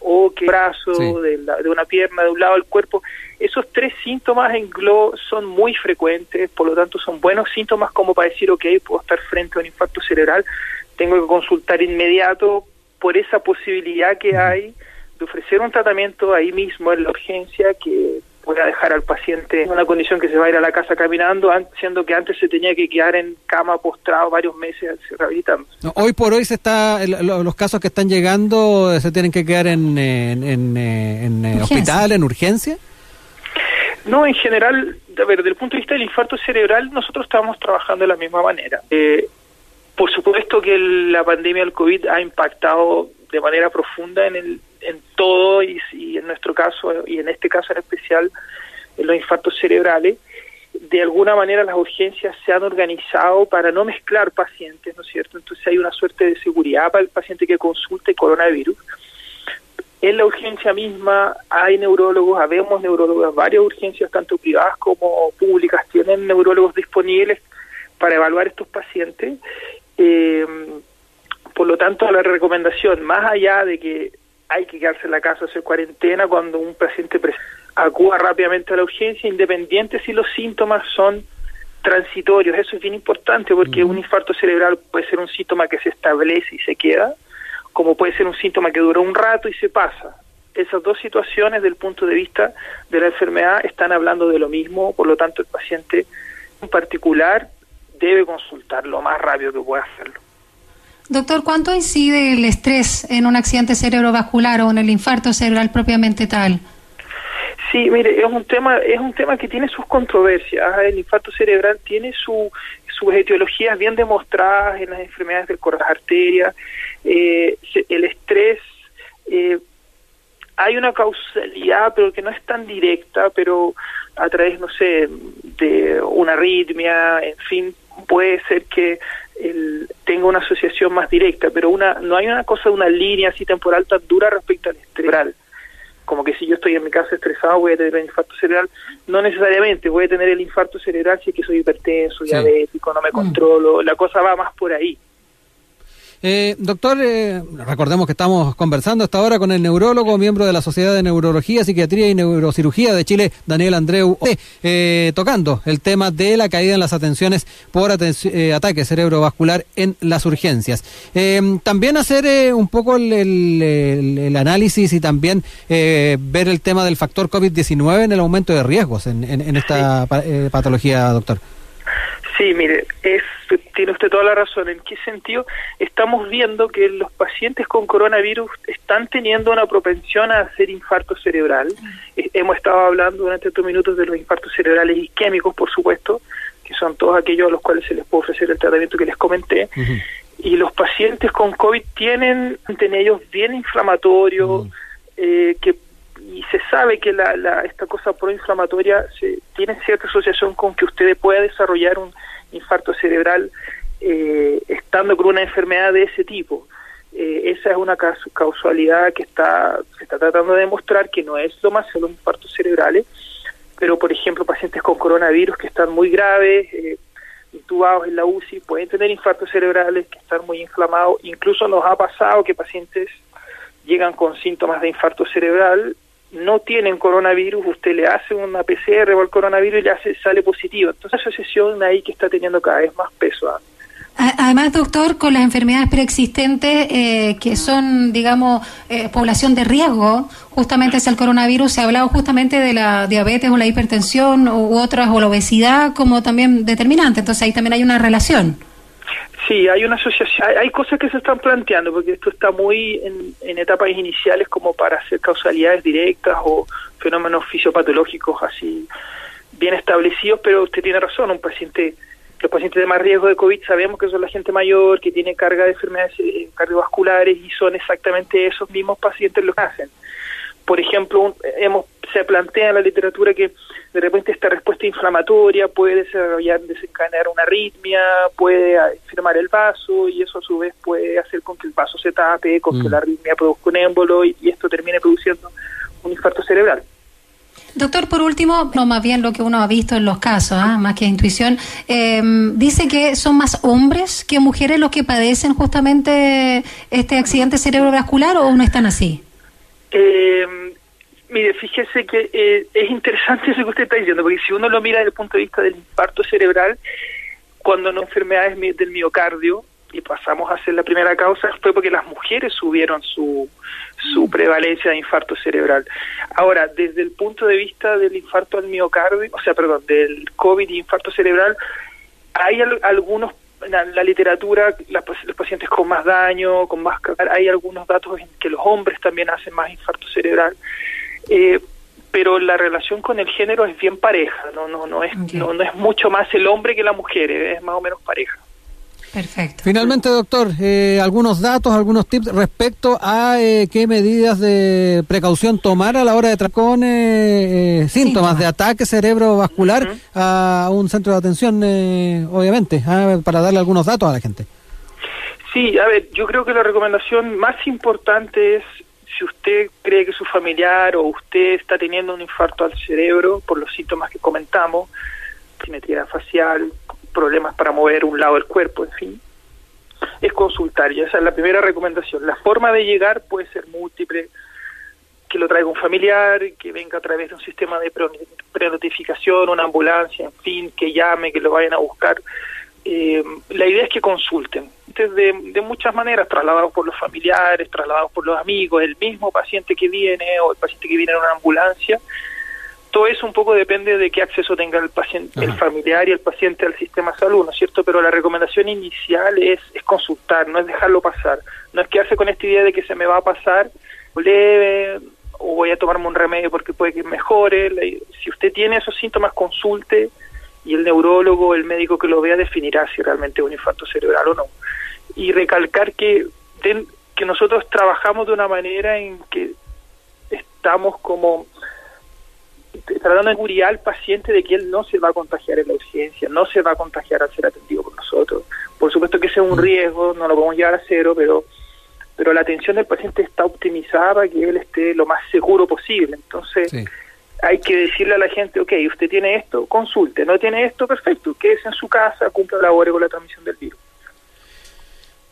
o que el brazo de una pierna de un lado del cuerpo. Esos tres síntomas en globo son muy frecuentes, por lo tanto son buenos síntomas como para decir, ok, puedo estar frente a un infarto cerebral, tengo que consultar inmediato por esa posibilidad que hay de ofrecer un tratamiento ahí mismo en la urgencia que pueda dejar al paciente en una condición que se va a ir a la casa caminando, siendo que antes se tenía que quedar en cama postrado varios meses rehabilitando. Hoy por hoy los casos que están llegando se tienen que quedar en hospital, en urgencia. No, en general, a ver, desde el punto de vista del infarto cerebral, nosotros estamos trabajando de la misma manera. Por supuesto que la pandemia del COVID ha impactado de manera profunda en todo y en nuestro caso, y en este caso en especial, en los infartos cerebrales. De alguna manera las urgencias se han organizado para no mezclar pacientes, ¿no es cierto? Entonces hay una suerte de seguridad para el paciente que consulte coronavirus. En la urgencia misma hay neurólogos, habemos neurólogos, varias urgencias, tanto privadas como públicas, tienen neurólogos disponibles para evaluar estos pacientes. Por lo tanto, la recomendación, más allá de que hay que quedarse en la casa, hacer cuarentena cuando un paciente presenta acuda rápidamente a la urgencia, independiente si los síntomas son transitorios. Eso es bien importante, porque un infarto cerebral puede ser un síntoma que se establece y se queda, como puede ser un síntoma que dura un rato y se pasa. Esas dos situaciones, del punto de vista de la enfermedad, están hablando de lo mismo. Por lo tanto, el paciente en particular debe consultar lo más rápido que pueda hacerlo. Doctor, ¿cuánto incide el estrés en un accidente cerebrovascular o en el infarto cerebral propiamente tal? Sí, mire, es un tema que tiene sus controversias. El infarto cerebral tiene sus etiologías bien demostradas en las enfermedades del corazón, las arterias. El estrés, hay una causalidad, pero que no es tan directa, pero a través, no sé, de una arritmia, en fin, puede ser que tenga una asociación más directa, pero no hay una cosa, una línea así temporal tan dura respecto al estrés. Como que si yo estoy en mi casa estresado voy a tener el infarto cerebral. No necesariamente voy a tener el infarto cerebral si es que soy hipertenso, diabético, no me controlo. La cosa va más por ahí. Doctor, recordemos que estamos conversando hasta ahora con el neurólogo, miembro de la Sociedad de Neurología, Psiquiatría y Neurocirugía de Chile, Daniel Andreu, tocando el tema de la caída en las atenciones por ataque cerebrovascular en las urgencias. También hacer un poco el análisis y también ver el tema del factor COVID-19 en el aumento de riesgos en esta patología, doctor. Sí, mire, tiene usted toda la razón. ¿En qué sentido? Estamos viendo que los pacientes con coronavirus están teniendo una propensión a hacer infarto cerebral. Hemos estado hablando durante estos minutos de los infartos cerebrales isquémicos, por supuesto, que son todos aquellos a los cuales se les puede ofrecer el tratamiento que les comenté. Uh-huh. Y los pacientes con COVID tienen ellos bien inflamatorio, y se sabe que esta cosa proinflamatoria tiene cierta asociación con que usted pueda desarrollar un infarto cerebral estando con una enfermedad de ese tipo. Esa es una causalidad que se está tratando de demostrar, que no es lo más en los infartos cerebrales, pero por ejemplo pacientes con coronavirus que están muy graves, intubados en la UCI, pueden tener infartos cerebrales que están muy inflamados. Incluso nos ha pasado que pacientes llegan con síntomas de infarto cerebral, no tienen coronavirus, usted le hace una PCR o el coronavirus y sale positivo. Entonces, esa asociación ahí que está teniendo cada vez más peso. Además, doctor, con las enfermedades preexistentes que son, digamos, población de riesgo, justamente es el coronavirus, se ha hablado justamente de la diabetes o la hipertensión u otras, o la obesidad como también determinante. Entonces, ahí también hay una relación. Sí, hay una asociación, hay cosas que se están planteando, porque esto está muy en etapas iniciales como para hacer causalidades directas o fenómenos fisiopatológicos así bien establecidos, pero usted tiene razón, los pacientes de más riesgo de COVID sabemos que son la gente mayor, que tiene carga de enfermedades cardiovasculares, y son exactamente esos mismos pacientes los que hacen. Por ejemplo, se plantea en la literatura que de repente esta respuesta inflamatoria puede desencadenar una arritmia, puede enfermar el vaso, y eso a su vez puede hacer con que el vaso se tape, con que la arritmia produzca un émbolo y esto termine produciendo un infarto cerebral. Doctor, por último, no, más bien lo que uno ha visto en los casos, más que intuición, dice que son más hombres que mujeres los que padecen justamente este accidente cerebrovascular, ¿o no están así? Mire, fíjese que es interesante eso que usted está diciendo, porque si uno lo mira desde el punto de vista del infarto cerebral, cuando no enfermedades del miocardio, y pasamos a ser la primera causa, fue porque las mujeres subieron su prevalencia de infarto cerebral. Ahora, desde el punto de vista del infarto al miocardio, del COVID y infarto cerebral, hay algunos. La literatura, los pacientes con más daño, con más... Hay algunos datos en que los hombres también hacen más infarto cerebral, pero la relación con el género es bien pareja, no es mucho más el hombre que la mujer, es más o menos pareja. Perfecto. Finalmente, doctor, algunos datos, algunos tips respecto a qué medidas de precaución tomar a la hora de con síntomas de ataque cerebrovascular a un centro de atención, obviamente, para darle algunos datos a la gente. Sí, a ver, yo creo que la recomendación más importante es, si usted cree que su familiar o usted está teniendo un infarto al cerebro por los síntomas que comentamos, simetría facial, problemas para mover un lado del cuerpo, en fin, es consultar. Y esa es la primera recomendación. La forma de llegar puede ser múltiple. que lo traiga un familiar, que venga a través de un sistema de prenotificación, una ambulancia, en fin, que llame, que lo vayan a buscar. La idea es que consulten de muchas maneras, trasladados por los familiares, trasladados por los amigos, el mismo paciente que viene o el paciente que viene en una ambulancia. Todo eso un poco depende de qué acceso tenga el paciente, el familiar y el paciente al sistema de salud, ¿no es cierto? Pero la recomendación inicial es consultar, no es dejarlo pasar, no es quedarse con esta idea de que se me va a pasar leve o voy a tomarme un remedio porque puede que mejore. Si usted tiene esos síntomas, consulte, y el neurólogo, el médico que lo vea, definirá si realmente es un infarto cerebral o no. Y recalcar que nosotros trabajamos de una manera en que estamos como tratando de curar al paciente de que él no se va a contagiar en la urgencia, no se va a contagiar al ser atendido por nosotros. Por supuesto que ese es un riesgo, no lo podemos llevar a cero, pero la atención del paciente está optimizada para que él esté lo más seguro posible. Entonces, sí, hay que decirle a la gente, ok, usted tiene esto, consulte, no tiene esto, perfecto, quédese en su casa, cumpla labores con la transmisión del virus.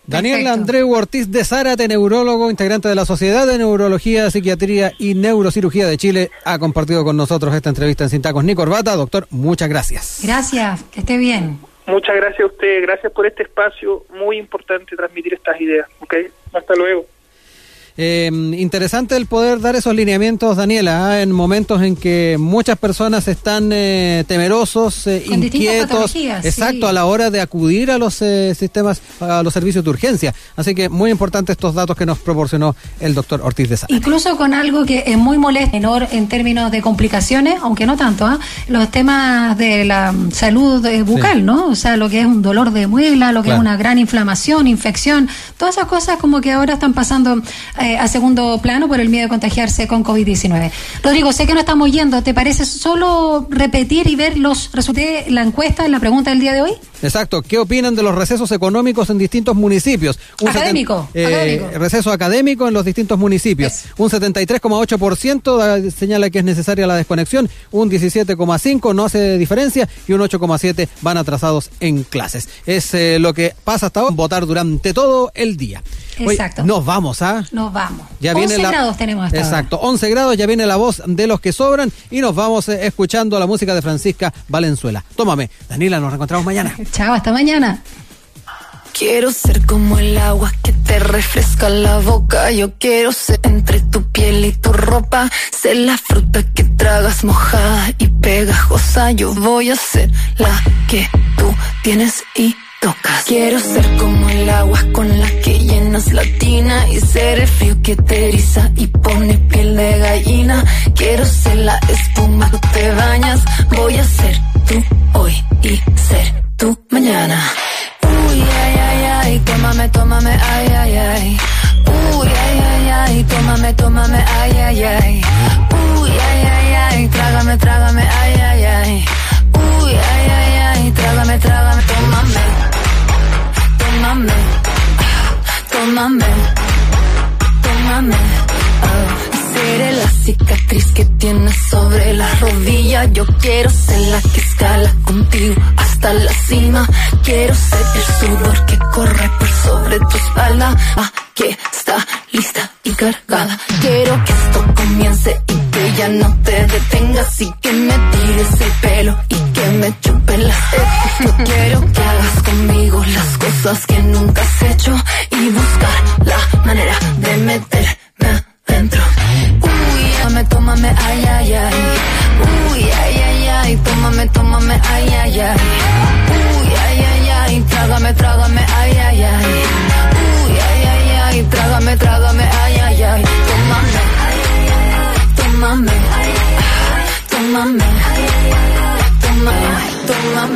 Daniel Andreu Ortiz de Zárate, neurólogo, integrante de la Sociedad de Neurología, Psiquiatría y Neurocirugía de Chile, ha compartido con nosotros esta entrevista en Sin Tacos ni Corbata. Doctor, muchas gracias. Gracias, que esté bien. Muchas gracias a usted, gracias por este espacio, muy importante transmitir estas ideas, ¿ok? Hasta luego. Interesante el poder dar esos lineamientos, Daniela, en momentos en que muchas personas están temerosos, inquietos, exacto, sí, a la hora de acudir a los sistemas, a los servicios de urgencia. Así que muy importante estos datos que nos proporcionó el doctor Ortiz de Sá. Incluso con algo que es muy molesto, menor en términos de complicaciones, aunque no tanto, los temas de la salud bucal, sí, ¿no? O sea, lo que es un dolor de muela, lo que es una gran inflamación, infección, todas esas cosas como que ahora están pasando a segundo plano por el miedo de contagiarse con COVID-19. Rodrigo, sé que no estamos yendo, ¿te parece solo repetir y ver los resultados de la encuesta en la pregunta del día de hoy? Exacto, ¿qué opinan de los recesos económicos en distintos municipios? Académico. Receso académico en los distintos municipios. Es. Un 73,8% señala que es necesaria la desconexión, un 17,5% no hace diferencia y un 8,7% van atrasados en clases. Es lo que pasa hasta ahora, votar durante todo el día. Exacto. Hoy nos vamos, ¿ah? Nos vamos. Ya 11 viene grados tenemos hasta exacto, ahora. 11 grados, ya viene la voz de los que sobran y nos vamos escuchando la música de Francisca Valenzuela. Tómame, Daniela, nos reencontramos mañana. Chao, hasta mañana. Quiero ser como el agua que te refresca la boca. Yo quiero ser entre tu piel y tu ropa. Ser la fruta que tragas mojada y pegajosa. Yo voy a ser la que tú tienes y tocas. Quiero ser como el agua con la que llenas la tina y ser el frío que te eriza y pone piel de gallina. Quiero ser la espuma que te bañas. Voy a ser tú hoy y ser tú mañana. Uy, ay, ay, ay, tómame, tómame, ay, ay, ay. Uy, ay, ay, ay, tómame, tómame, ay, ay, ay. Uy, ay, ay, ay, trágame, trágame, ay, ay, ay. Uy, ay, ay, ay, trágame, trágame, tómame. Tómame, tómame, tómame, oh. Seré la cicatriz que tienes sobre la rodilla. Yo quiero ser la que escala contigo hasta la cima. Quiero ser el sudor que corre por sobre tu espalda. Aquí está lista y cargada. Quiero que esto comience y que ya no te detengas. Y que me tires el pelo y que me chupes las tetas. Yo quiero que hagas conmigo las cosas que nunca has hecho y buscar la manera de meterme dentro. Uy, tómame, tómame, ay, ay, ay. Uy, ay, ay, ay, tómame, tómame, ay, ay, ay. Uy, ay, ay, ay, trágame, trágame, ay, ay, ay. Uy, ay, ay, ay, trágame, trágame, ay, ay, ay. Tómame, tómame, tómame, tómame, tómame,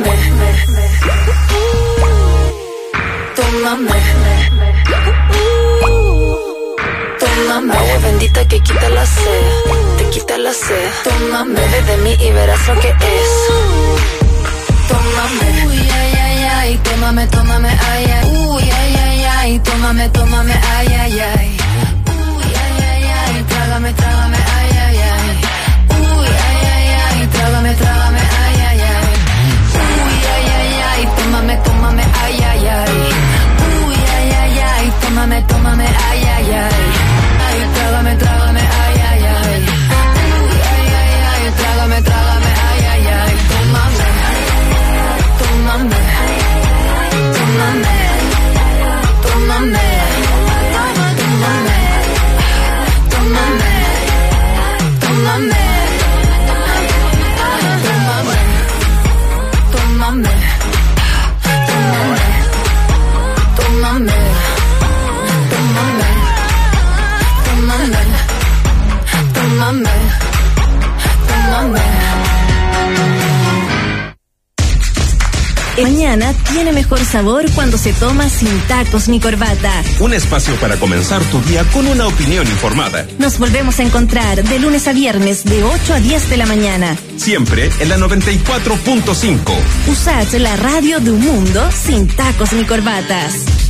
tómame. Tómame, agua bendita que quita la sed, te quita la sed. Tómame, bebe de mí y verás lo que es. Tómame, uy, ay, ay, ay, tómame, tómame, ay, ay. Uy, ay, ay, ay, tómame, tómame, ay, ay, ay. Uy, ay, ay, ay, trágame, trágame, ay, ay, ay. Uy, ay, ay, ay, trágame, trágame, ay, ay, ay. Uy, ay, ay, ay, tómame, tómame, ay, ay, ay. Uy, ay, ay, ay, tómame, tómame, ay, ay, ay. Trágame, trágame, ay, ay, ay. dónde? ¿Con dónde? El mañana tiene mejor sabor cuando se toma sin tacos ni corbata. Un espacio para comenzar tu día con una opinión informada. Nos volvemos a encontrar de lunes a viernes de 8 a 10 de la mañana. Siempre en la 94.5. USACH, la radio de un mundo sin tacos ni corbatas.